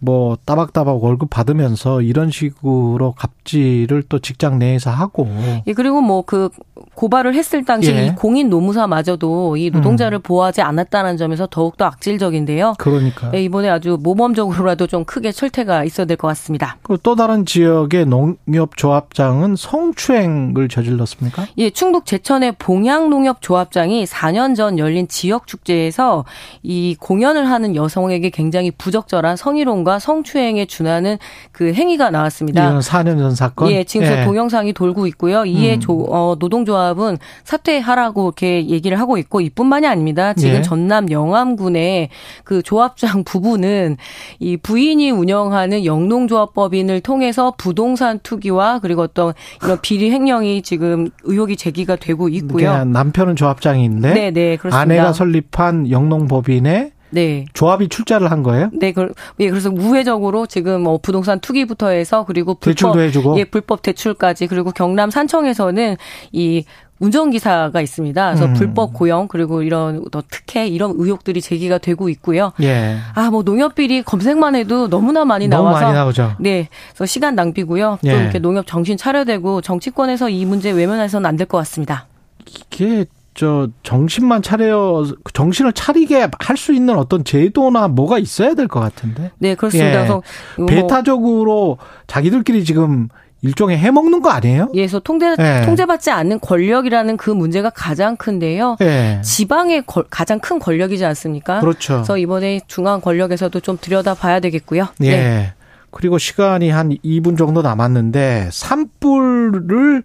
뭐 따박따박 월급 받으면서 이런 식으로 갑질을 또 직장 내에서 하고. 예, 그리고 뭐 그 고발을 했을 당시 예. 이 공인 노무사마저도 이 노동자를 음. 보호하지 않았다는 점에서 더욱더 악질적인데요. 그러니까 예, 이번에 아주 모범적으로라도 좀 크게 철퇴가 있어야 될 것 같습니다. 그리고 또 다른 지역의 농협조합장은 성추행을 저질렀습니까? 예, 충북 제천의 봉양농협조합장이 사 년 전 열린 지역 축제에서 이 공연을 하는 여성에게 굉장히 부적절한 성희롱과 성추행에 준하는 그 행위가 나왔습니다. 이건 사 년 전 사건? 예, 지금 예. 동영상이 돌고 있고요. 이에 음. 조, 어, 노동조합은 사퇴하라고 이렇게 얘기를 하고 있고 이뿐만이 아닙니다. 지금 예. 전남 영암군의 그 조합장 부부는 이 부인이 운영하는 영농조합법인을 통해서 부동산 투기와 그리고 어떤 이런 비리 횡령이 지금 의혹이 제기가 되고 있고요. 남편은 조합장인데 네, 네, 그렇습니다. 아내가 설립한 영농법인에 네. 조합이 출자를 한 거예요? 네, 그, 예, 그래서 우회적으로 지금 뭐 부동산 투기부터 해서 그리고 불법, 대출도 해주고. 예, 불법 대출까지 그리고 경남 산청에서는 이 운전기사가 있습니다. 그래서 음. 불법 고용 그리고 이런 특혜 이런 의혹들이 제기가 되고 있고요. 예. 아, 뭐 농협비리 검색만 해도 너무나 많이 너무 나와서. 너무 많이 나오죠. 네. 그래서 시간 낭비고요. 또 예. 이렇게 농협 정신 차려야 되고 정치권에서 이 문제 외면해서는 안 될 것 같습니다. 이게. 저 정신만 차려 정신을 차리게 할 수 있는 어떤 제도나 뭐가 있어야 될 것 같은데. 네, 그렇습니다. 예. 그래서 뭐 배타적으로 자기들끼리 지금 일종의 해먹는 거 아니에요? 예, 그래서 통제, 예. 통제받지 않는 권력이라는 그 문제가 가장 큰데요. 예. 지방의 거, 가장 큰 권력이지 않습니까? 그렇죠. 그래서 이번에 중앙 권력에서도 좀 들여다봐야 되겠고요. 예. 네. 그리고 시간이 한 이 분 정도 남았는데 산불을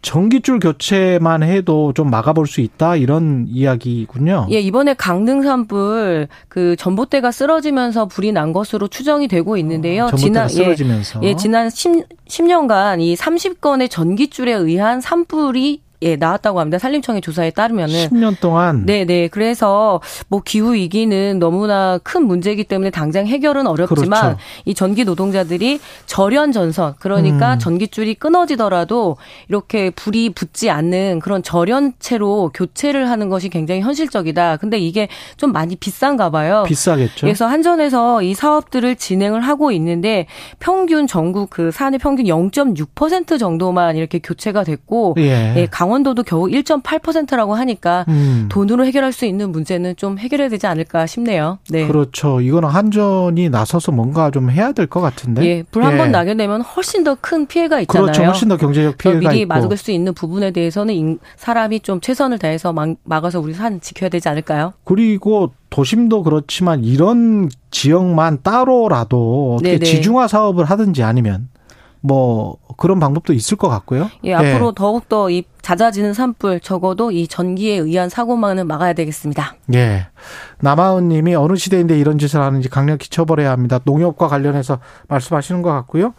전기줄 교체만 해도 좀 막아볼 수 있다 이런 이야기군요. 예, 이번에 강릉 산불 그 전봇대가 쓰러지면서 불이 난 것으로 추정이 되고 있는데요. 어, 전봇대가 지난, 쓰러지면서. 예, 예, 지난 십, 십 년간 이 삼십 건의 전기줄에 의한 산불이 예, 나왔다고 합니다. 산림청의 조사에 따르면은 십 년 동안 네, 네. 그래서 뭐 기후 위기는 너무나 큰 문제이기 때문에 당장 해결은 어렵지만 그렇죠. 이 전기 노동자들이 절연 전선 그러니까 음. 전기줄이 끊어지더라도 이렇게 불이 붙지 않는 그런 절연체로 교체를 하는 것이 굉장히 현실적이다. 근데 이게 좀 많이 비싼가 봐요. 비싸겠죠. 그래서 한전에서 이 사업들을 진행을 하고 있는데 평균 전국 그 산의 평균 영 점 육 퍼센트 정도만 이렇게 교체가 됐고 예. 예, 강원 강원도도 겨우 일 점 팔 퍼센트라고 하니까 음. 돈으로 해결할 수 있는 문제는 좀 해결해야 되지 않을까 싶네요. 네. 그렇죠. 이건 한전이 나서서 뭔가 좀 해야 될 것 같은데. 예, 불 한 번 예. 나게 되면 훨씬 더 큰 피해가 있잖아요. 그렇죠. 훨씬 더 경제적 피해가 미리 있고. 미리 막을 수 있는 부분에 대해서는 사람이 좀 최선을 다해서 막, 막아서 우리 산 지켜야 되지 않을까요? 그리고 도심도 그렇지만 이런 지역만 따로라도 어떻게 네네. 지중화 사업을 하든지 아니면. 뭐 그런 방법도 있을 것 같고요. 예, 예. 앞으로 더욱더 이 잦아지는 산불 적어도 이 전기에 의한 사고만은 막아야 되겠습니다. 예. 남하은 님이 어느 시대인데 이런 짓을 하는지 강력히 처벌해야 합니다. 농협과 관련해서 말씀하시는 것 같고요.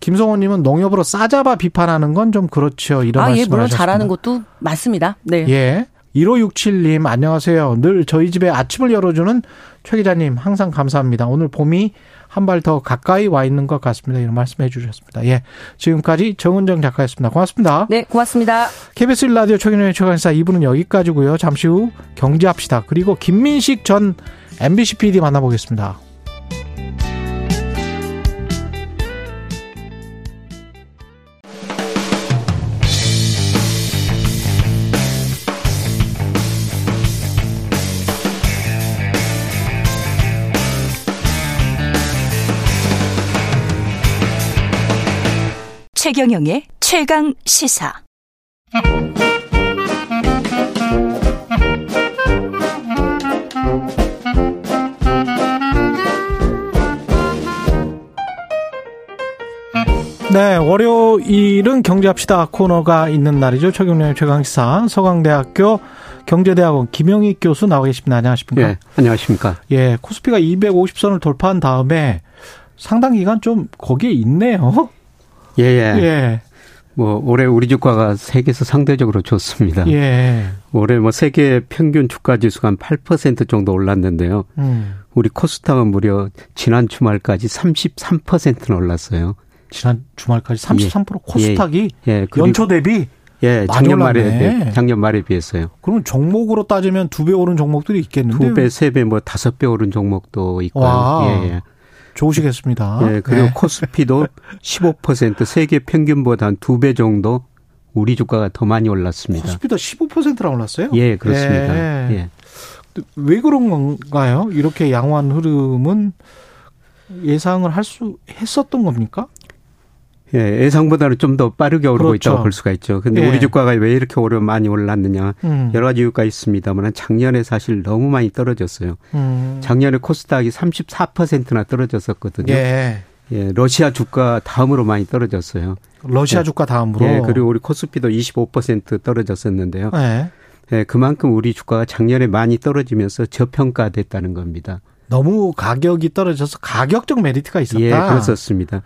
김성호 님은 농협으로 싸잡아 비판하는 건 좀 그렇죠. 이런 아, 말씀을 아, 예, 물론 하셨습니다. 잘하는 것도 맞습니다. 네. 예. 일오육칠 님 안녕하세요. 늘 저희 집에 아침을 열어주는 최 기자님 항상 감사합니다. 오늘 봄이 한 발 더 가까이 와 있는 것 같습니다. 이런 말씀해 주셨습니다. 예, 지금까지 정은정 작가였습니다. 고맙습니다. 네, 고맙습니다. 케이비에스 일 라디오 최경영의 최강시사 이 부는 여기까지고요. 잠시 후 경제합시다. 그리고 김민식 전 엠비씨 피디 만나보겠습니다. 최경영의 최강 시사. 네, 월요일은 경제합시다 코너가 있는 날이죠. 최경영의 최강 시사. 서강대학교 경제대학원 김영희 교수 나와 계십니다. 안녕하십니까? 예, 안녕하십니까? 예, 코스피가 이백오십 선을 돌파한 다음에 상당 기간 좀 거기에 있네요. 예, 예. 예. 뭐, 올해 우리 주가가 세계에서 상대적으로 좋습니다. 예. 올해 뭐 세계 평균 주가 지수가 한 팔 퍼센트 정도 올랐는데요. 음. 우리 코스닥은 무려 지난 주말까지 삼십삼 퍼센트는 올랐어요. 지난 주말까지 삼십삼 퍼센트 예. 코스닥이? 예. 연초 대비? 예, 작년 말에, 작년 말에 비해서요. 그럼 종목으로 따지면 두 배 오른 종목들이 있겠는데? 두 배, 세 배, 뭐 다섯 배 오른 종목도 있고요. 와. 예, 예. 좋으시겠습니다. 예, 그리고 네. 코스피도 십오 퍼센트 세계 평균보다 한 두 배 정도 우리 주가가 더 많이 올랐습니다. 코스피도 십오 퍼센트나 올랐어요? 예, 그렇습니다. 예. 예. 왜 그런 건가요? 이렇게 양호한 흐름은 예상을 할 수 했었던 겁니까? 예, 예상보다는 좀 더 빠르게 오르고 그렇죠. 있다고 볼 수가 있죠. 그런데 예. 우리 주가가 왜 이렇게 오래 많이 올랐느냐. 음. 여러 가지 이유가 있습니다만 작년에 사실 너무 많이 떨어졌어요. 음. 작년에 코스닥이 삼십사 퍼센트나 떨어졌었거든요. 예. 예, 러시아 주가 다음으로 많이 떨어졌어요. 러시아 예. 주가 다음으로. 예, 그리고 우리 코스피도 이십오 퍼센트 떨어졌었는데요. 예. 예, 그만큼 우리 주가가 작년에 많이 떨어지면서 저평가됐다는 겁니다. 너무 가격이 떨어져서 가격적 메리트가 있었다. 예, 그렇습니다.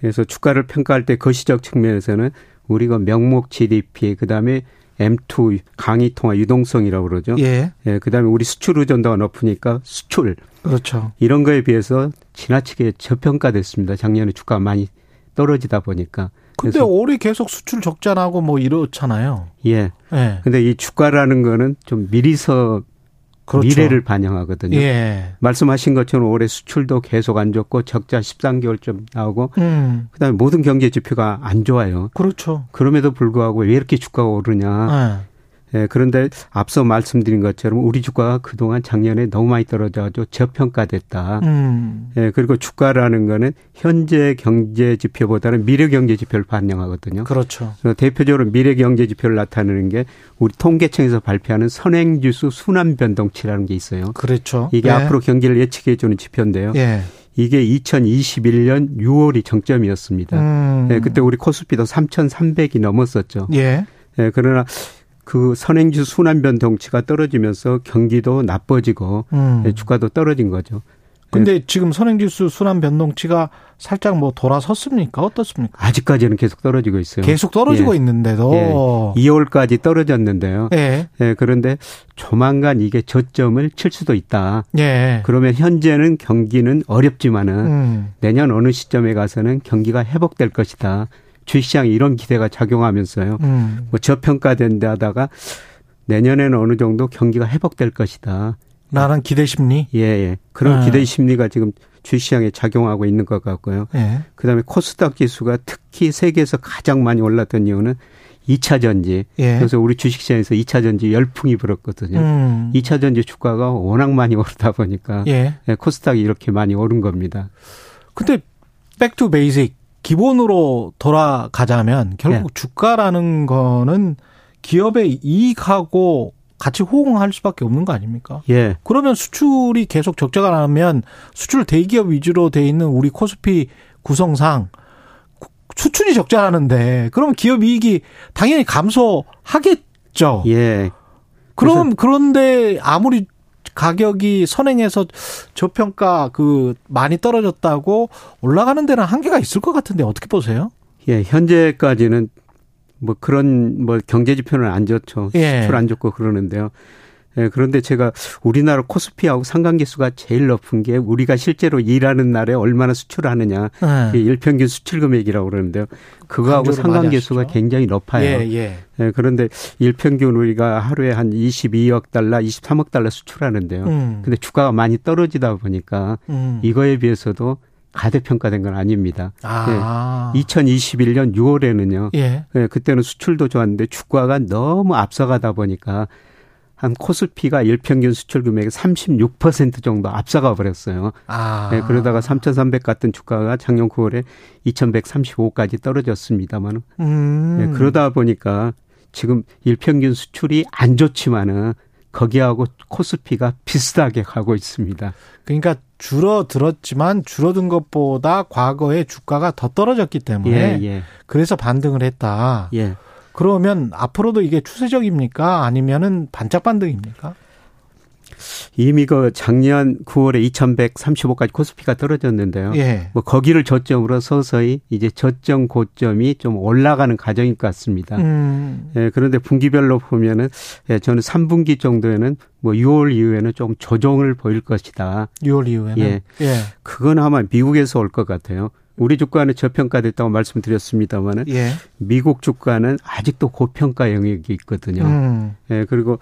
그래서 주가를 평가할 때 거시적 측면에서는 우리가 명목 지디피, 그다음에 엠투 강의 통화 유동성이라고 그러죠. 예. 예. 그다음에 우리 수출 의존도가 높으니까 수출. 그렇죠. 이런 거에 비해서 지나치게 저평가됐습니다. 작년에 주가가 많이 떨어지다 보니까. 근데 올해 계속 수출 적자 나고 뭐 이렇잖아요. 예. 예. 근데 이 주가라는 거는 좀 미리서 그렇죠. 미래를 반영하거든요. 예. 말씀하신 것처럼 올해 수출도 계속 안 좋고 적자 십삼 개월쯤 나오고 음. 그다음에 모든 경제 지표가 안 좋아요. 그렇죠. 그럼에도 불구하고 왜 이렇게 주가가 오르냐. 예. 예, 그런데 앞서 말씀드린 것처럼 우리 주가가 그동안 작년에 너무 많이 떨어져서 저평가됐다. 음. 예, 그리고 주가라는 거는 현재 경제 지표보다는 미래 경제 지표를 반영하거든요. 그렇죠. 대표적으로 미래 경제 지표를 나타내는 게 우리 통계청에서 발표하는 선행지수 순환변동치라는 게 있어요. 그렇죠. 이게 예. 앞으로 경기를 예측해 주는 지표인데요. 예. 이게 이천이십일 년 유월이 정점이었습니다. 음. 예, 그때 우리 코스피도 삼천삼백이 넘었었죠. 예. 예, 그러나 그 선행지 순환변동치가 떨어지면서 경기도 나빠지고 음. 예, 주가도 떨어진 거죠. 근데 예. 지금 선행지수 순환 변동치가 살짝 뭐 돌아섰습니까? 어떻습니까? 아직까지는 계속 떨어지고 있어요. 계속 떨어지고 예. 있는데도. 예. 이월까지 떨어졌는데요. 예. 예. 그런데 조만간 이게 저점을 칠 수도 있다. 예. 그러면 현재는 경기는 어렵지만은 음. 내년 어느 시점에 가서는 경기가 회복될 것이다. 주식시장에 이런 기대가 작용하면서요. 음. 뭐 저평가된다 하다가 내년에는 어느 정도 경기가 회복될 것이다. 라는 기대 심리? 예, 예. 그런 아. 기대 심리가 지금 주식시장에 작용하고 있는 것 같고요. 예. 그다음에 코스닥 지수가 특히 세계에서 가장 많이 올랐던 이유는 이차 전지. 예. 그래서 우리 주식시장에서 이차 전지 열풍이 불었거든요. 음. 이차 전지 주가가 워낙 많이 오르다 보니까 예. 예, 코스닥이 이렇게 많이 오른 겁니다. 근데 백투 베이직, 기본으로 돌아가자면 결국 예. 주가라는 거는 기업의 이익하고 같이 호응할 수밖에 없는 거 아닙니까? 예. 그러면 수출이 계속 적자가 나면 수출 대기업 위주로 돼 있는 우리 코스피 구성상 수출이 적자라는데 그러면 기업 이익이 당연히 감소하겠죠. 예. 그럼 그런데 아무리 가격이 선행해서 저평가 그 많이 떨어졌다고 올라가는 데는 한계가 있을 것 같은데 어떻게 보세요? 예, 현재까지는. 뭐 그런 뭐 경제 지표는 안 좋죠. 예. 수출 안 좋고 그러는데요. 예, 그런데 제가 우리나라 코스피하고 상관계수가 제일 높은 게 우리가 실제로 일하는 날에 얼마나 수출하느냐. 예. 일평균 수출 금액이라고 그러는데요. 그거하고 상관계수가 굉장히 높아요. 예, 예. 예, 그런데 일평균 우리가 하루에 한 이십이억 달러, 이십삼억 달러 수출하는데요. 음. 근데 주가가 많이 떨어지다 보니까 음. 이거에 비해서도 가대평가된 건 아닙니다. 아. 예, 이천이십일 년 유월에는요. 예. 예, 그때는 수출도 좋았는데 주가가 너무 앞서가다 보니까 한 코스피가 일평균 수출 금액의 삼십육 퍼센트 정도 앞서가 버렸어요. 아. 예, 그러다가 삼천삼백 같은 주가가 작년 구월에 이천백삼십오까지 떨어졌습니다만 음. 예, 그러다 보니까 지금 일평균 수출이 안 좋지만은 거기하고 코스피가 비슷하게 가고 있습니다. 그러니까 줄어들었지만 줄어든 것보다 과거에 주가가 더 떨어졌기 때문에 예, 예. 그래서 반등을 했다. 예. 그러면 앞으로도 이게 추세적입니까? 아니면은 반짝 반등입니까? 이미 그 작년 구월에 이천백삼십오까지 코스피가 떨어졌는데요. 예. 뭐 거기를 저점으로 서서히 이제 저점 고점이 좀 올라가는 과정인 것 같습니다. 음. 예, 그런데 분기별로 보면은 예, 저는 삼 분기 정도에는 뭐 유월 이후에는 좀 조정을 보일 것이다. 유월 이후에는. 예. 예. 그건 아마 미국에서 올 것 같아요. 우리 주가는 저평가됐다고 말씀드렸습니다만은 예. 미국 주가는 아직도 고평가 영역이 있거든요. 음. 예, 그리고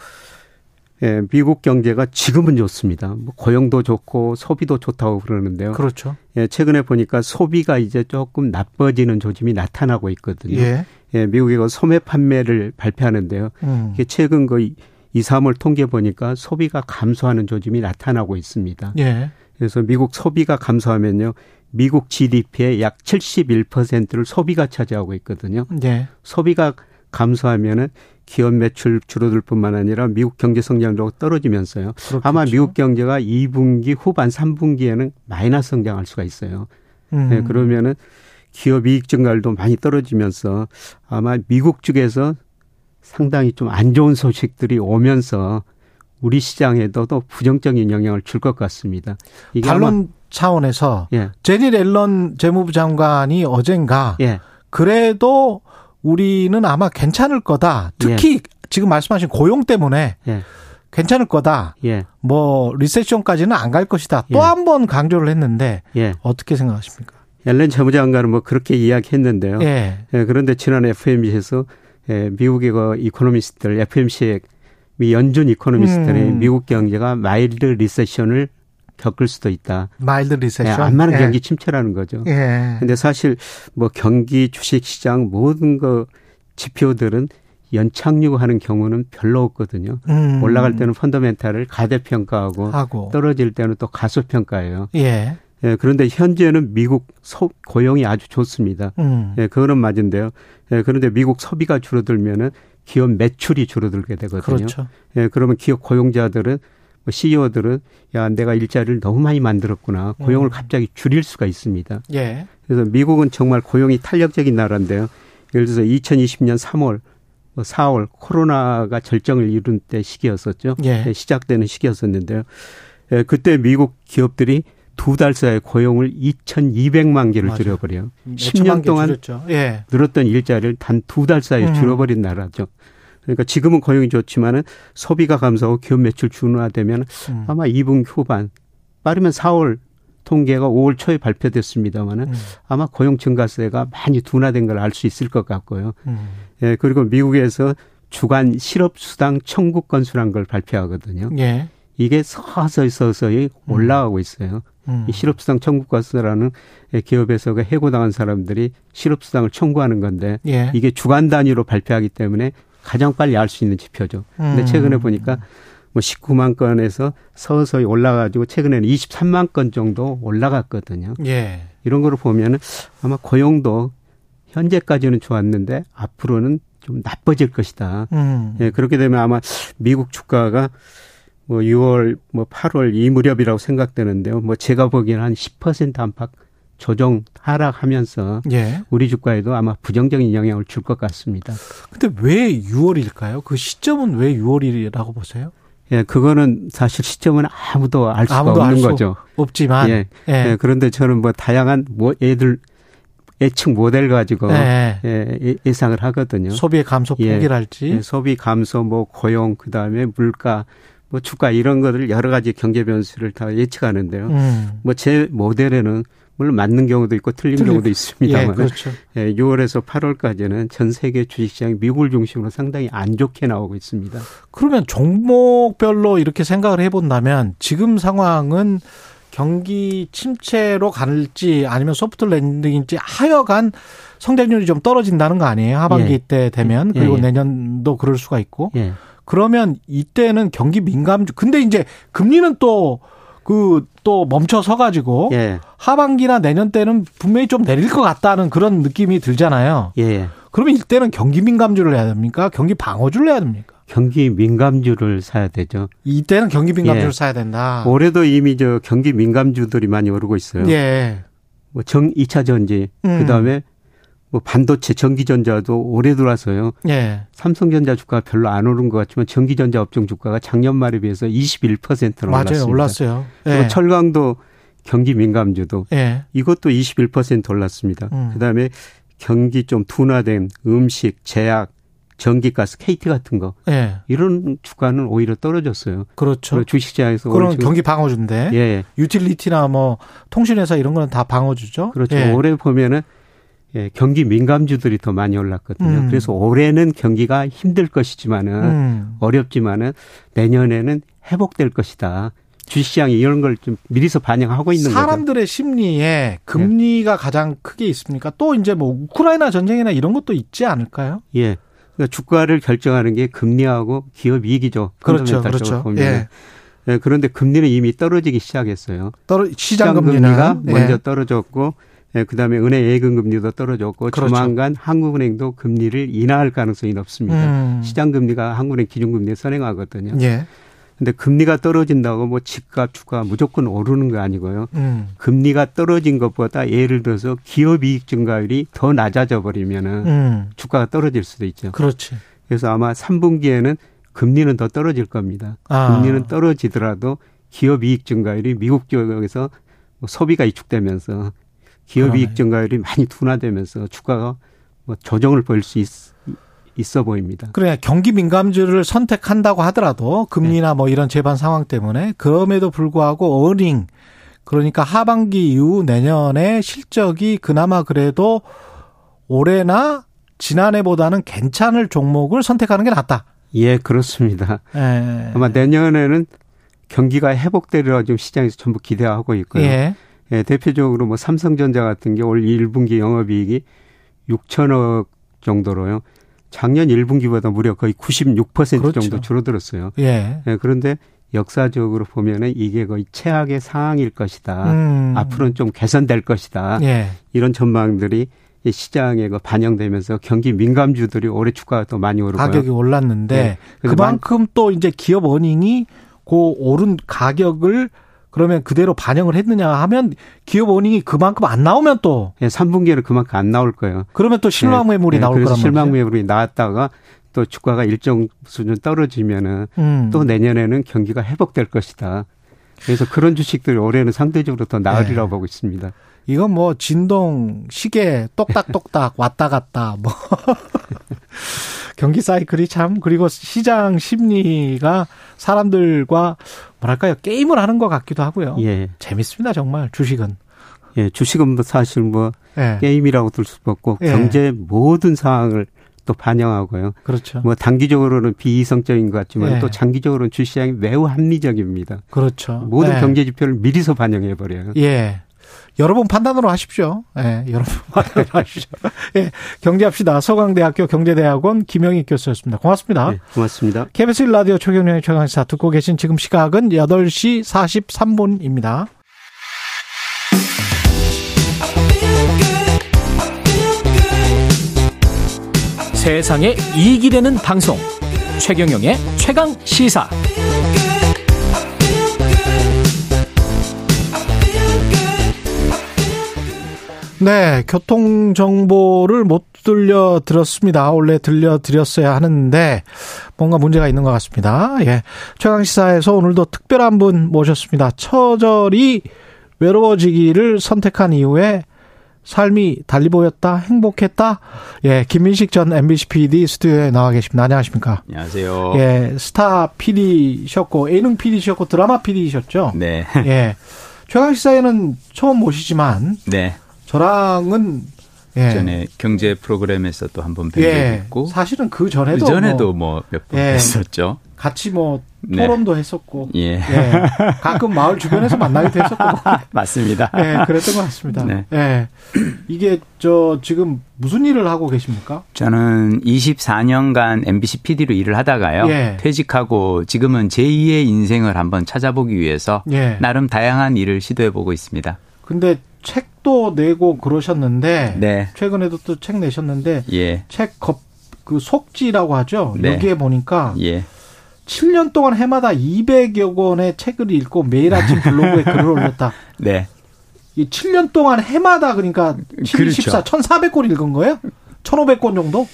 예, 미국 경제가 지금은 좋습니다. 뭐 고용도 좋고 소비도 좋다고 그러는데요. 그렇죠. 예, 최근에 보니까 소비가 이제 조금 나빠지는 조짐이 나타나고 있거든요. 예. 예, 미국이 소매 판매를 발표하는데요. 음. 이게 최근 그 이, 삼월 통계 보니까 소비가 감소하는 조짐이 나타나고 있습니다. 예. 그래서 미국 소비가 감소하면요. 미국 지디피의 약 칠십일 퍼센트를 소비가 차지하고 있거든요. 예. 소비가 감소하면은 기업 매출 줄어들 뿐만 아니라 미국 경제 성장률도 떨어지면서요. 그렇겠죠. 아마 미국 경제가 이 분기 후반 삼 분기에는 마이너스 성장할 수가 있어요. 음. 네, 그러면은 기업 이익 증가율도 많이 떨어지면서 아마 미국 쪽에서 상당히 좀 안 좋은 소식들이 오면서 우리 시장에도 더 부정적인 영향을 줄 것 같습니다. 이게 반론 차원에서 예. 제니 앨런 재무부 장관이 어젠가 예. 그래도 우리는 아마 괜찮을 거다. 특히 예. 지금 말씀하신 고용 때문에 예. 괜찮을 거다. 예. 뭐 리세션까지는 안 갈 것이다. 또 한 번 예. 강조를 했는데 예. 어떻게 생각하십니까? 앨런 재무장관은 뭐 그렇게 이야기했는데요. 예. 예. 그런데 지난 에프엠씨에서 예, 미국의 그 이코노미스트들, 에프엠씨의 미 연준 이코노미스트들이 음. 미국 경제가 마일드 리세션을 겪을 수도 있다. 마일드 리세션. 예, 안 많은 경기 예. 침체라는 거죠. 그런데 예. 사실 뭐 경기, 주식시장 모든 거 지표들은 연착륙하는 경우는 별로 없거든요. 음. 올라갈 때는 펀더멘탈을 가대평가하고 하고. 떨어질 때는 또 가소평가예요. 예. 예, 그런데 현재는 미국 소, 고용이 아주 좋습니다. 음. 예, 그거는 맞은데요. 예, 그런데 미국 소비가 줄어들면은 기업 매출이 줄어들게 되거든요. 그렇죠. 예, 그러면 기업 고용자들은 씨이오들은 야 내가 일자리를 너무 많이 만들었구나. 고용을 음. 갑자기 줄일 수가 있습니다. 예. 그래서 미국은 정말 고용이 탄력적인 나라인데요. 예를 들어서 이천이십 년 삼월, 사월 코로나가 절정을 이룬 때 시기였었죠. 예. 시작되는 시기였었는데요. 예, 그때 미국 기업들이 두 달 사이에 고용을 이천이백만 개를 맞아요. 줄여버려요. 십 년 동안 예. 늘었던 일자리를 단 두 달 사이에 음. 줄여버린 나라죠. 그러니까 지금은 고용이 좋지만은 소비가 감소하고 기업 매출 준화되면 음. 아마 이 분기 후반 빠르면 사월 통계가 오월 초에 발표됐습니다마는 음. 아마 고용 증가세가 많이 둔화된 걸 알 수 있을 것 같고요. 음. 예, 그리고 미국에서 주간 실업수당 청구 건수란 걸 발표하거든요. 예. 이게 서서히 서서히 음. 올라가고 있어요. 음. 이 실업수당 청구건수라는 기업에서 해고당한 사람들이 실업수당을 청구하는 건데 예. 이게 주간 단위로 발표하기 때문에 가장 빨리 알 수 있는 지표죠. 그런데 음. 최근에 보니까 뭐 십구만 건에서 서서히 올라가지고 최근에는 이십삼만 건 정도 올라갔거든요. 예. 이런 거를 보면 아마 고용도 현재까지는 좋았는데 앞으로는 좀 나빠질 것이다. 음. 예, 그렇게 되면 아마 미국 주가가 뭐 유월, 뭐 팔월 이 무렵이라고 생각되는데요. 뭐 제가 보기에는 한 십 퍼센트 안팎 조정 하락하면서 예. 우리 주가에도 아마 부정적인 영향을 줄 것 같습니다. 근데 왜 유월일까요? 그 시점은 왜 유월이라고 보세요? 예, 그거는 사실 시점은 아무도 알 수가 아무도 없는 알 수 거죠. 없지만 예. 예. 예, 그런데 저는 뭐 다양한 뭐 애들 예측 모델 가지고 예. 예, 예상을 하거든요. 소비의 감소 폭이랄지, 예. 예, 소비 감소, 뭐 고용, 그 다음에 물가. 뭐 주가 이런 것들 여러 가지 경제 변수를 다 예측하는데요. 음. 뭐 제 모델에는 물론 맞는 경우도 있고 틀린 틀리... 경우도 있습니다만, 예, 그렇죠. 예, 유월에서 팔월까지는 전 세계 주식시장이 미국을 중심으로 상당히 안 좋게 나오고 있습니다. 그러면 종목별로 이렇게 생각을 해본다면 지금 상황은 경기 침체로 갈지 아니면 소프트 랜딩인지 하여간 성장률이 좀 떨어진다는 거 아니에요? 하반기 예. 때 되면 그리고 예, 예. 내년도 그럴 수가 있고. 예. 그러면 이때는 경기 민감주. 근데 이제 금리는 또 그 또 멈춰서 가지고 예. 하반기나 내년 때는 분명히 좀 내릴 것 같다는 그런 느낌이 들잖아요. 예. 그러면 이때는 경기 민감주를 해야 됩니까? 경기 방어주를 해야 됩니까? 경기 민감주를 사야 되죠. 이때는 경기 민감주를 예. 사야 된다. 올해도 이미 저 경기 민감주들이 많이 오르고 있어요. 예. 뭐 정 이 차 전지 음. 그다음에 뭐 반도체, 전기전자도 올해 들어와서요. 예. 삼성전자 주가가 별로 안 오른 것 같지만 전기전자 업종 주가가 작년 말에 비해서 이십일 퍼센트나 맞아요. 올랐습니다. 맞아요. 올랐어요. 예. 철강도 경기 민감주도 예. 이것도 이십일 퍼센트 올랐습니다. 음. 그다음에 경기 좀 둔화된 음식, 제약, 전기가스, 케이티 같은 거 예. 이런 주가는 오히려 떨어졌어요. 그렇죠. 주식시장에서 그런 경기 방어주인데 예. 유틸리티나 뭐 통신회사 이런 거는 다 방어주죠. 그렇죠. 예. 올해 보면은. 예, 경기 민감주들이 더 많이 올랐거든요. 음. 그래서 올해는 경기가 힘들 것이지만은 음. 어렵지만은 내년에는 회복될 것이다. 주식시장이 이런 걸 좀 미리서 반영하고 있는 거죠. 사람들의 심리에 금리가 예. 가장 크게 있습니까? 또 이제 뭐 우크라이나 전쟁이나 이런 것도 있지 않을까요? 예, 그러니까 주가를 결정하는 게 금리하고 기업 이익이죠. 그렇죠, 그렇죠. 예. 예, 그런데 금리는 이미 떨어지기 시작했어요. 떨어 시장 금리가 예. 먼저 떨어졌고. 예, 그다음에 은행 예금 금리도 떨어졌고 그렇죠. 조만간 한국은행도 금리를 인하할 가능성이 높습니다. 음. 시장 금리가 한국은행 기준 금리에 선행하거든요. 그런데 예. 금리가 떨어진다고 뭐 집값 주가 무조건 오르는 거 아니고요. 음. 금리가 떨어진 것보다 예를 들어서 기업 이익 증가율이 더 낮아져 버리면은 음. 주가가 떨어질 수도 있죠. 그렇지. 그래서 아마 삼 분기에는 금리는 더 떨어질 겁니다. 아. 금리는 떨어지더라도 기업 이익 증가율이 미국 쪽에서 뭐 소비가 이축되면서. 기업 이익 증가율이 많이 둔화되면서 주가가 뭐 조정을 보일 수 있, 있어 보입니다. 그래 경기 민감주를 선택한다고 하더라도 금리나 네. 뭐 이런 재반 상황 때문에 그럼에도 불구하고 어닝 그러니까 하반기 이후 내년에 실적이 그나마 그래도 올해나 지난해보다는 괜찮을 종목을 선택하는 게 낫다. 예, 그렇습니다. 예. 아마 내년에는 경기가 회복되리라 지금 시장에서 전부 기대하고 있고요. 예. 예, 대표적으로 뭐 삼성전자 같은 게 올 일 분기 영업이익이 육천억 정도로요. 작년 일 분기보다 무려 거의 구십육 퍼센트 그렇죠. 정도 줄어들었어요. 예. 예, 그런데 역사적으로 보면은 이게 거의 최악의 상황일 것이다. 음. 앞으로는 좀 개선될 것이다. 예. 이런 전망들이 시장에 반영되면서 경기 민감주들이 올해 주가가 더 많이 오르고요. 가격이 올랐는데 예. 그만큼 만, 또 이제 기업 어닝이 그 오른 가격을 그러면 그대로 반영을 했느냐 하면 기업 어닝이 그만큼 안 나오면 또. 예, 삼 분기에는 그만큼 안 나올 거예요. 그러면 또 실망 매물이 예, 나올 거란 말이죠. 실망 매물이 나왔다가 또 주가가 일정 수준 떨어지면은 음. 또 내년에는 경기가 회복될 것이다. 그래서 그런 주식들이 올해는 상대적으로 더 나으리라고 예. 보고 있습니다. 이건 뭐 진동, 시계, 똑딱똑딱 왔다 갔다 뭐. 경기 사이클이 참, 그리고 시장 심리가 사람들과 뭐랄까요, 게임을 하는 것 같기도 하고요. 예. 재밌습니다, 정말, 주식은. 예, 주식은 사실 뭐, 예. 게임이라고 들 수도 없고, 예. 경제 모든 상황을 또 반영하고요. 그렇죠. 뭐, 단기적으로는 비이성적인 것 같지만, 예. 또 장기적으로는 주시장이 매우 합리적입니다. 그렇죠. 모든 예. 경제 지표를 미리서 반영해버려요. 예. 여러분 판단으로 하십시오. 예, 네, 여러분 판단으로 하십시오. 예, 네, 경제합시다. 서강대학교 경제대학원 김영희 교수였습니다. 고맙습니다. 네, 고맙습니다. 케이비에스 일 라디오 최경영의 최강시사 듣고 계신 지금 시각은 여덟 시 사십삼 분입니다. 세상에 이익이 되는 방송 최경영의 최강시사. 네, 교통 정보를 못 들려 드렸습니다. 원래 들려 드렸어야 하는데 뭔가 문제가 있는 것 같습니다. 예, 최강시사에서 오늘도 특별한 분 모셨습니다. 처절히 외로워지기를 선택한 이후에 삶이 달리 보였다, 행복했다. 예, 김민식 전 엠비씨 피디 스튜디오에 나와 계십니다. 안녕하십니까? 안녕하세요. 예, 스타 피디셨고 예능 피디셨고 드라마 피디셨죠? 네. 예, 최강시사에는 처음 모시지만. 네. 저랑은 예. 전에 경제 프로그램에서 또 한 번 뵌 적이 있고 사실은 그 전에도 그 전에도 뭐 몇 번 뭐 예. 했었죠. 같이 뭐 토론도 네. 했었고 예. 예. 가끔 마을 주변에서 만나기도 했었고 맞습니다. 예, 그랬던 것 같습니다. 네. 예. 이게 저 지금 무슨 일을 하고 계십니까? 저는 이십사 년간 엠비씨 피디로 일을 하다가요. 예. 퇴직하고 지금은 제이의 인생을 한번 찾아보기 위해서 예. 나름 다양한 일을 시도해 보고 있습니다. 근데 책도 내고 그러셨는데 네. 최근에도 또 책 내셨는데 예. 책 겉, 그 속지라고 하죠. 네. 여기에 보니까 예. 칠 년 동안 해마다 이백여 권의 책을 읽고 매일 아침 블로그에 글을 올렸다. 네. 이 칠 년 동안 해마다 그러니까 칠백십사, 그렇죠. 천사백 권 읽은 거예요? 천오백 권 정도?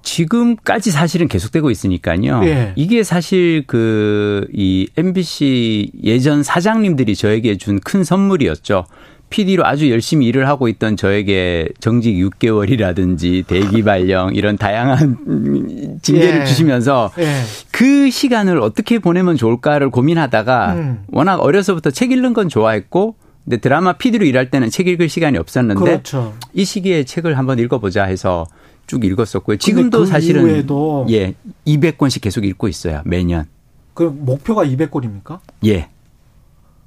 지금까지 사실은 계속되고 있으니까요. 예. 이게 사실 그 이 엠비씨 예전 사장님들이 저에게 준 큰 선물이었죠. 피디로 아주 열심히 일을 하고 있던 저에게 정직 육 개월이라든지 대기 발령 이런 다양한 징계를 예. 주시면서 예. 그 시간을 어떻게 보내면 좋을까를 고민하다가 음. 워낙 어려서부터 책 읽는 건 좋아했고 근데 드라마 피디로 일할 때는 책 읽을 시간이 없었는데 그렇죠. 이 시기에 책을 한번 읽어보자 해서 쭉 읽었었고요. 지금도 그 사실은 이후에도 예, 이백 권씩 계속 읽고 있어요. 매년. 그럼 목표가 이백 권입니까? 예.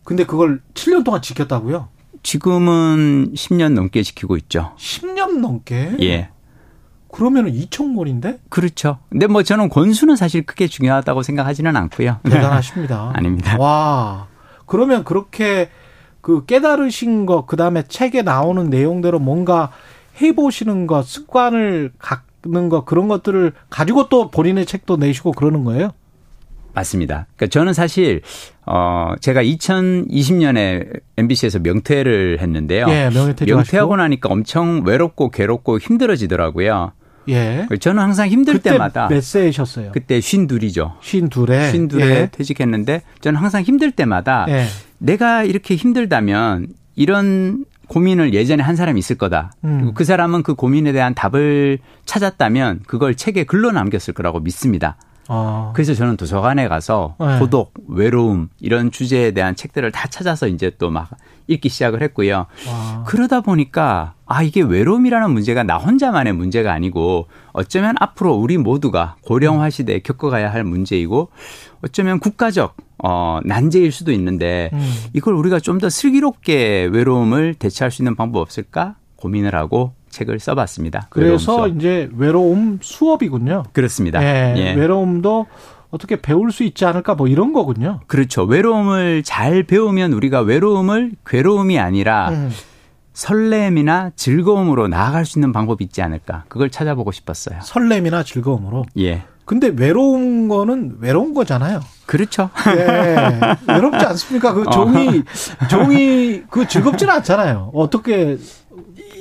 근데 그걸 칠 년 동안 지켰다고요? 지금은 십 년 넘게 지키고 있죠. 십 년 넘게? 예. 그러면은 이천 권인데? 그렇죠. 근데 뭐 저는 권수는 사실 크게 중요하다고 생각하지는 않고요. 대단하십니다. 아닙니다. 와. 그러면 그렇게 그 깨달으신 거, 그 다음에 책에 나오는 내용대로 뭔가 해보시는 것, 습관을 갖는 것, 그런 것들을 가지고 또 본인의 책도 내시고 그러는 거예요? 맞습니다. 그러니까 저는 사실 어 제가 이천이십 년에 엠비씨에서 명퇴를 했는데요. 예, 명퇴 명퇴하고 나니까 엄청 외롭고 괴롭고 힘들어지더라고요. 예. 저는 항상 힘들 그때 때마다 몇 세이셨어요? 그때 쉰둘이죠. 쉰둘에 쉰둘에 예. 퇴직했는데 저는 항상 힘들 때마다 예. 내가 이렇게 힘들다면 이런 고민을 예전에 한 사람이 있을 거다. 음. 그리고 그 사람은 그 고민에 대한 답을 찾았다면 그걸 책에 글로 남겼을 거라고 믿습니다. 어. 그래서 저는 도서관에 가서 네. 고독, 외로움 이런 주제에 대한 책들을 다 찾아서 이제 또 막 읽기 시작을 했고요. 와. 그러다 보니까 아 이게 외로움이라는 문제가 나 혼자만의 문제가 아니고 어쩌면 앞으로 우리 모두가 고령화 시대에 겪어가야 할 문제이고 어쩌면 국가적 어, 난제일 수도 있는데 음. 이걸 우리가 좀 더 슬기롭게 외로움을 대처할 수 있는 방법 없을까 고민을 하고 책을 써봤습니다. 그래서 외로움 이제 외로움 수업이군요. 그렇습니다. 예, 예. 외로움도 어떻게 배울 수 있지 않을까 뭐 이런 거군요. 그렇죠. 외로움을 잘 배우면 우리가 외로움을 괴로움이 아니라 음. 설렘이나 즐거움으로 나아갈 수 있는 방법이 있지 않을까. 그걸 찾아보고 싶었어요. 설렘이나 즐거움으로? 예. 근데 외로운 거는 외로운 거잖아요. 그렇죠. 네. 외롭지 않습니까? 그 종이, 어. 종이, 그 즐겁진 않잖아요. 어떻게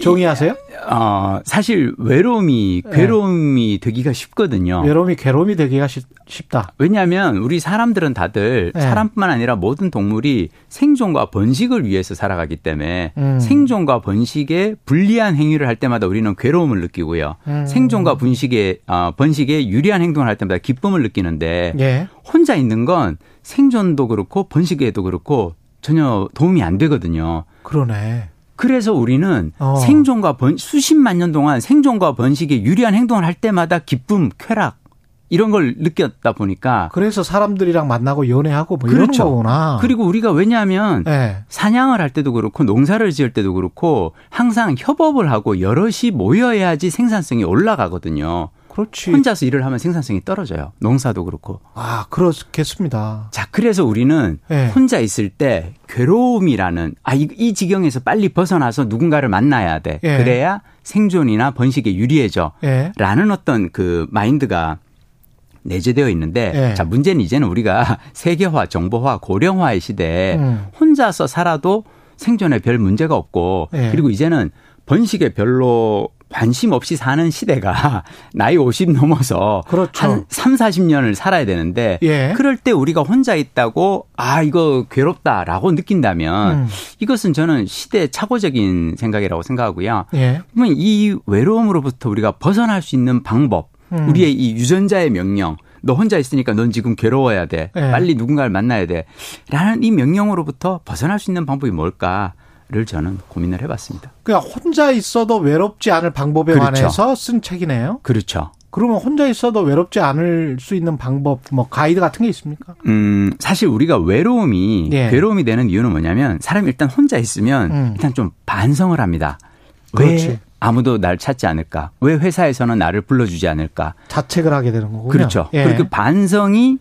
종이 하세요? 어, 사실 외로움이, 괴로움이 네. 되기가 쉽거든요. 외로움이 괴로움이 되기가 쉽, 쉽다. 왜냐하면 우리 사람들은 다들 네. 사람뿐만 아니라 모든 동물이 생존과 번식을 위해서 살아가기 때문에 음. 생존과 번식에 불리한 행위를 할 때마다 우리는 괴로움을 느끼고요. 음. 생존과 번식에, 어, 번식에 유리한 행동을 할 때마다 기쁨을 느끼는데 예. 혼자 있는 건 생존도 그렇고 번식에도 그렇고 전혀 도움이 안 되거든요. 그러네. 그래서 우리는 어. 생존과 번, 수십만 년 동안 생존과 번식에 유리한 행동을 할 때마다 기쁨, 쾌락 이런 걸 느꼈다 보니까. 그래서 사람들이랑 만나고 연애하고 뭐 그렇죠. 이런 거구나. 그리고 우리가 왜냐하면 네. 사냥을 할 때도 그렇고 농사를 지을 때도 그렇고 항상 협업을 하고 여럿이 모여야지 생산성이 올라가거든요. 그렇지. 혼자서 일을 하면 생산성이 떨어져요. 농사도 그렇고. 아, 그렇겠습니다. 자, 그래서 우리는 네. 혼자 있을 때 괴로움이라는 아, 이, 이 지경에서 빨리 벗어나서 누군가를 만나야 돼. 네. 그래야 생존이나 번식에 유리해져. 네. 라는 어떤 그 마인드가 내재되어 있는데 네. 자, 문제는 이제는 우리가 세계화, 정보화, 고령화의 시대에 음. 혼자서 살아도 생존에 별 문제가 없고 네. 그리고 이제는 번식에 별로 관심 없이 사는 시대가 나이 오십 넘어서 그렇죠. 한 삼사십 년을 살아야 되는데 예. 그럴 때 우리가 혼자 있다고 아 이거 괴롭다라고 느낀다면 음. 이것은 저는 시대착오적인 생각이라고 생각하고요. 예. 그러면 이 외로움으로부터 우리가 벗어날 수 있는 방법 음. 우리의 이 유전자의 명령 너 혼자 있으니까 넌 지금 괴로워야 돼. 예. 빨리 누군가를 만나야 돼. 라는 이 명령으로부터 벗어날 수 있는 방법이 뭘까? 를 저는 고민을 해봤습니다. 그냥 혼자 있어도 외롭지 않을 방법에 그렇죠. 관해서 쓴 책이네요. 그렇죠. 그러면 혼자 있어도 외롭지 않을 수 있는 방법, 뭐 가이드 같은 게 있습니까? 음, 사실 우리가 외로움이 예. 괴로움이 되는 이유는 뭐냐면 사람이 일단 혼자 있으면 음. 일단 좀 반성을 합니다. 그렇지. 왜 아무도 날 찾지 않을까? 왜 회사에서는 나를 불러주지 않을까? 자책을 하게 되는 거군요. 그렇죠. 예. 그리고 그 반성이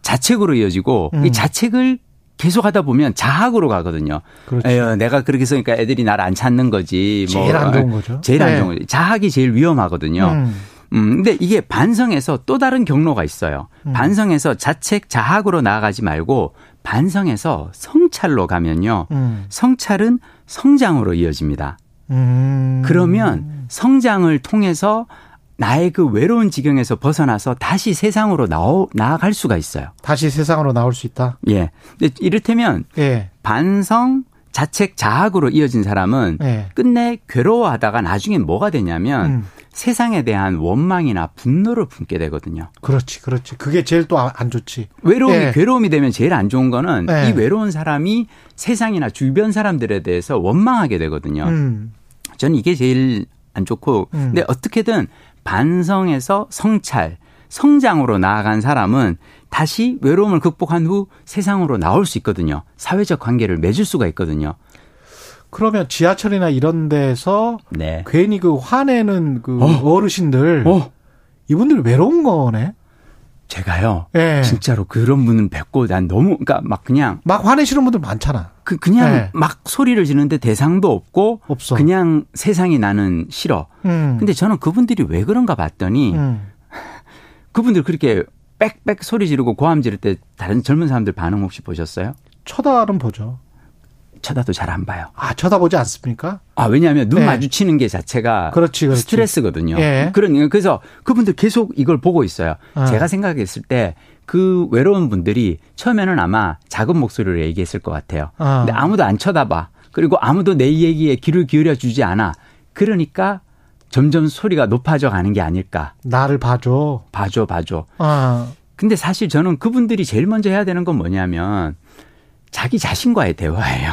자책으로 이어지고 음. 이 자책을 계속하다 보면 자학으로 가거든요. 그렇죠. 에휴, 내가 그렇게 쓰니까 애들이 날 안 찾는 거지. 뭐. 제일 안 좋은 거죠. 제일 네. 안 좋은 거죠. 자학이 제일 위험하거든요. 음. 음, 근데 이게 반성에서 또 다른 경로가 있어요. 음. 반성에서 자책, 자학으로 나아가지 말고 반성에서 성찰로 가면요. 음. 성찰은 성장으로 이어집니다. 음. 그러면 성장을 통해서 나의 그 외로운 지경에서 벗어나서 다시 세상으로 나오, 나아갈 수가 있어요. 다시 세상으로 나올 수 있다? 예. 근데 이를테면 예. 반성, 자책, 자학으로 이어진 사람은 예. 끝내 괴로워하다가 나중에 뭐가 되냐면 음. 세상에 대한 원망이나 분노를 품게 되거든요. 그렇지, 그렇지. 그게 제일 또 안 좋지. 외로움이 예. 괴로움이 되면 제일 안 좋은 거는 예. 이 외로운 사람이 세상이나 주변 사람들에 대해서 원망하게 되거든요. 음. 저는 이게 제일 안 좋고 음. 근데 어떻게든 반성에서 성찰, 성장으로 나아간 사람은 다시 외로움을 극복한 후 세상으로 나올 수 있거든요. 사회적 관계를 맺을 수가 있거든요. 그러면 지하철이나 이런 데서 네. 괜히 그 화내는 그 어? 어르신들 어? 이분들 외로운 거네. 제가요. 네. 진짜로 그런 분은 뵙고 난 너무 그러니까 막 그냥 막 화내시는 분들 많잖아. 그 그냥 네. 막 소리를 지르는데 대상도 없고 없어. 그냥 세상이 나는 싫어. 음. 근데 저는 그분들이 왜 그런가 봤더니 음. 그분들 그렇게 빽빽 소리 지르고 고함 지를 때 다른 젊은 사람들 반응 혹시 보셨어요? 쳐다는 보죠. 쳐다도 잘 안 봐요. 아, 쳐다보지 않습니까? 아, 왜냐하면 눈 네. 마주치는 게 자체가 그렇지, 그렇지. 스트레스거든요. 예. 그런, 그래서 그분들 계속 이걸 보고 있어요. 아. 제가 생각했을 때 그 외로운 분들이 처음에는 아마 작은 목소리로 얘기했을 것 같아요. 아. 근데 아무도 안 쳐다봐. 그리고 아무도 내 얘기에 귀를 기울여주지 않아. 그러니까 점점 소리가 높아져 가는 게 아닐까. 나를 봐줘. 봐줘, 봐줘. 아. 근데 사실 저는 그분들이 제일 먼저 해야 되는 건 뭐냐면 자기 자신과의 대화예요.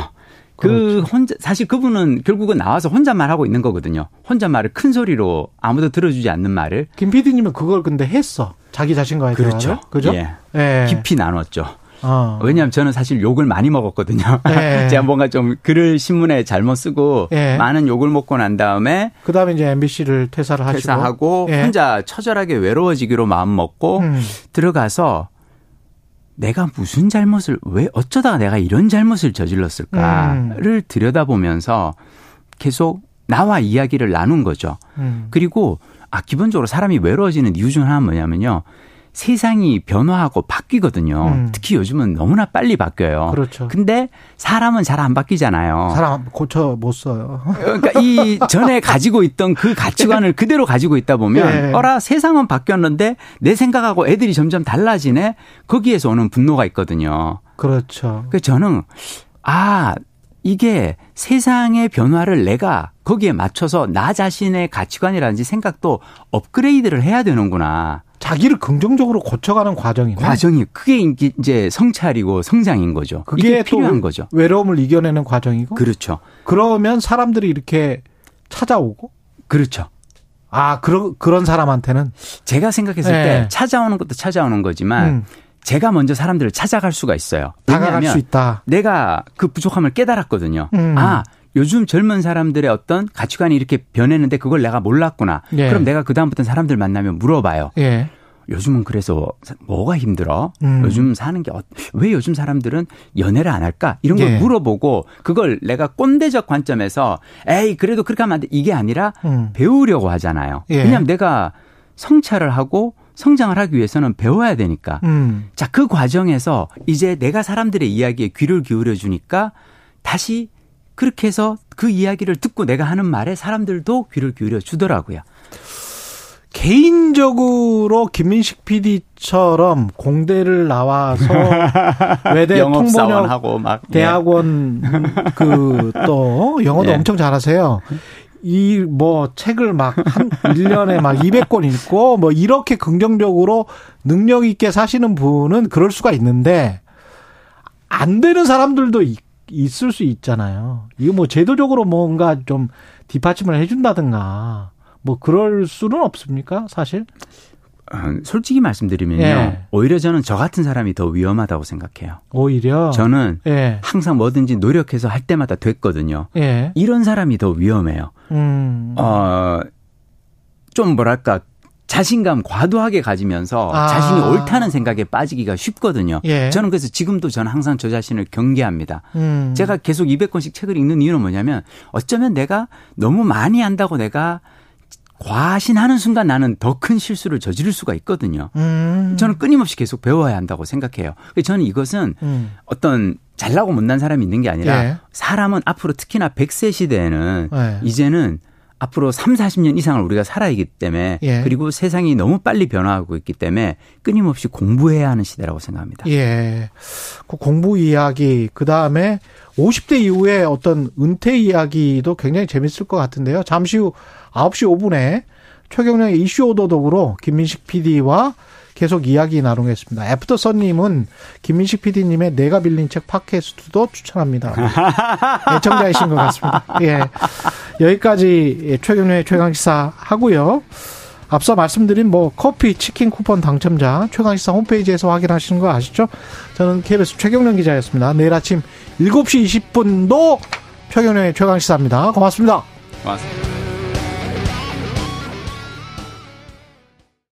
그 혼자 사실 그분은 결국은 나와서 혼잣말 하고 있는 거거든요. 혼잣말을 큰 소리로 아무도 들어주지 않는 말을. 김 피디님은 그걸 근데 했어. 자기 자신과의 대화를. 그렇죠. 그죠? 예. 예. 깊이 나눴죠. 어. 왜냐하면 저는 사실 욕을 많이 먹었거든요. 예. 제가 뭔가 좀 글을 신문에 잘못 쓰고 예. 많은 욕을 먹고 난 다음에 그다음에 이제 엠비씨를 퇴사를 하시고 퇴사하고 예. 혼자 처절하게 외로워지기로 마음 먹고 음. 들어가서 내가 무슨 잘못을 왜 어쩌다가 내가 이런 잘못을 저질렀을까를 음. 들여다보면서 계속 나와 이야기를 나눈 거죠. 음. 그리고 아, 기본적으로 사람이 외로워지는 이유 중 하나는 뭐냐면요. 세상이 변화하고 바뀌거든요. 음. 특히 요즘은 너무나 빨리 바뀌어요. 그렇죠. 근데 사람은 잘 안 바뀌잖아요. 사람 고쳐 못 써요. 그러니까 이 전에 가지고 있던 그 가치관을 그대로 가지고 있다 보면 예. 어라 세상은 바뀌었는데 내 생각하고 애들이 점점 달라지네. 거기에서 오는 분노가 있거든요. 그렇죠. 그래서 저는 아 이게 세상의 변화를 내가 거기에 맞춰서 나 자신의 가치관이라든지 생각도 업그레이드를 해야 되는구나. 자기를 긍정적으로 고쳐가는 과정이네. 과정이 그게 이제 성찰이고 성장인 거죠. 그게 필요한 거죠. 외로움을 이겨내는 과정이고. 그렇죠. 그러면 사람들이 이렇게 찾아오고. 그렇죠. 아 그런 그런 사람한테는 제가 생각했을 네. 때 찾아오는 것도 찾아오는 거지만 음. 제가 먼저 사람들을 찾아갈 수가 있어요. 다가갈 수 있다. 내가 그 부족함을 깨달았거든요. 음. 아. 요즘 젊은 사람들의 어떤 가치관이 이렇게 변했는데 그걸 내가 몰랐구나. 예. 그럼 내가 그다음부터는 사람들 만나면 물어봐요. 예. 요즘은 그래서 뭐가 힘들어? 음. 요즘 사는 게 왜 요즘 사람들은 연애를 안 할까? 이런 걸 예. 물어보고 그걸 내가 꼰대적 관점에서 에이 그래도 그렇게 하면 안 돼. 이게 아니라 음. 배우려고 하잖아요. 예. 왜냐하면 내가 성찰을 하고 성장을 하기 위해서는 배워야 되니까. 음. 자, 그 과정에서 이제 내가 사람들의 이야기에 귀를 기울여 주니까 다시 그렇게 해서 그 이야기를 듣고 내가 하는 말에 사람들도 귀를 기울여 주더라고요. 개인적으로 김민식 피디처럼 공대를 나와서 외대 통번역하고 막 대학원 그 또 영어도 예. 엄청 잘하세요. 이 뭐 책을 막 한 일 년에 막 이백 권 읽고 뭐 이렇게 긍정적으로 능력 있게 사시는 분은 그럴 수가 있는데 안 되는 사람들도 있고 있을 수 있잖아요. 이거 뭐 제도적으로 뭔가 좀 뒷받침을 해준다든가 뭐 그럴 수는 없습니까? 사실 솔직히 말씀드리면요. 예. 오히려 저는 저 같은 사람이 더 위험하다고 생각해요. 오히려 저는 예. 항상 뭐든지 노력해서 할 때마다 됐거든요. 예. 이런 사람이 더 위험해요. 음. 어, 좀 뭐랄까 자신감 과도하게 가지면서 아. 자신이 옳다는 생각에 빠지기가 쉽거든요. 예. 저는 그래서 지금도 저는 항상 저 자신을 경계합니다. 음. 제가 계속 이백 권씩 책을 읽는 이유는 뭐냐면 어쩌면 내가 너무 많이 한다고 내가 과신하는 순간 나는 더 큰 실수를 저지를 수가 있거든요. 음. 저는 끊임없이 계속 배워야 한다고 생각해요. 저는 이것은 음. 어떤 잘나고 못난 사람이 있는 게 아니라 예. 사람은 앞으로 특히나 백 세 시대에는 예. 이제는 앞으로 삼사십 년 이상을 우리가 살아있기 때문에 예. 그리고 세상이 너무 빨리 변화하고 있기 때문에 끊임없이 공부해야 하는 시대라고 생각합니다. 예, 그 공부 이야기 그다음에 오십 대 이후에 어떤 은퇴 이야기도 굉장히 재밌을 것 같은데요. 잠시 후 아홉 시 오 분에 최경령의 이슈 오더독으로 김민식 피디와 계속 이야기 나누겠습니다. 애프터선님은 김민식 피디님의 내가 빌린 책 팟캐스트도 추천합니다. 애청자이신 것 같습니다. 예, 여기까지 최경련의 최강시사 하고요. 앞서 말씀드린 뭐 커피, 치킨 쿠폰 당첨자 최강시사 홈페이지에서 확인하시는 거 아시죠? 저는 케이비에스 최경련 기자였습니다. 내일 아침 일곱 시 이십 분도 최경련의 최강시사입니다. 고맙습니다. 고맙습니다.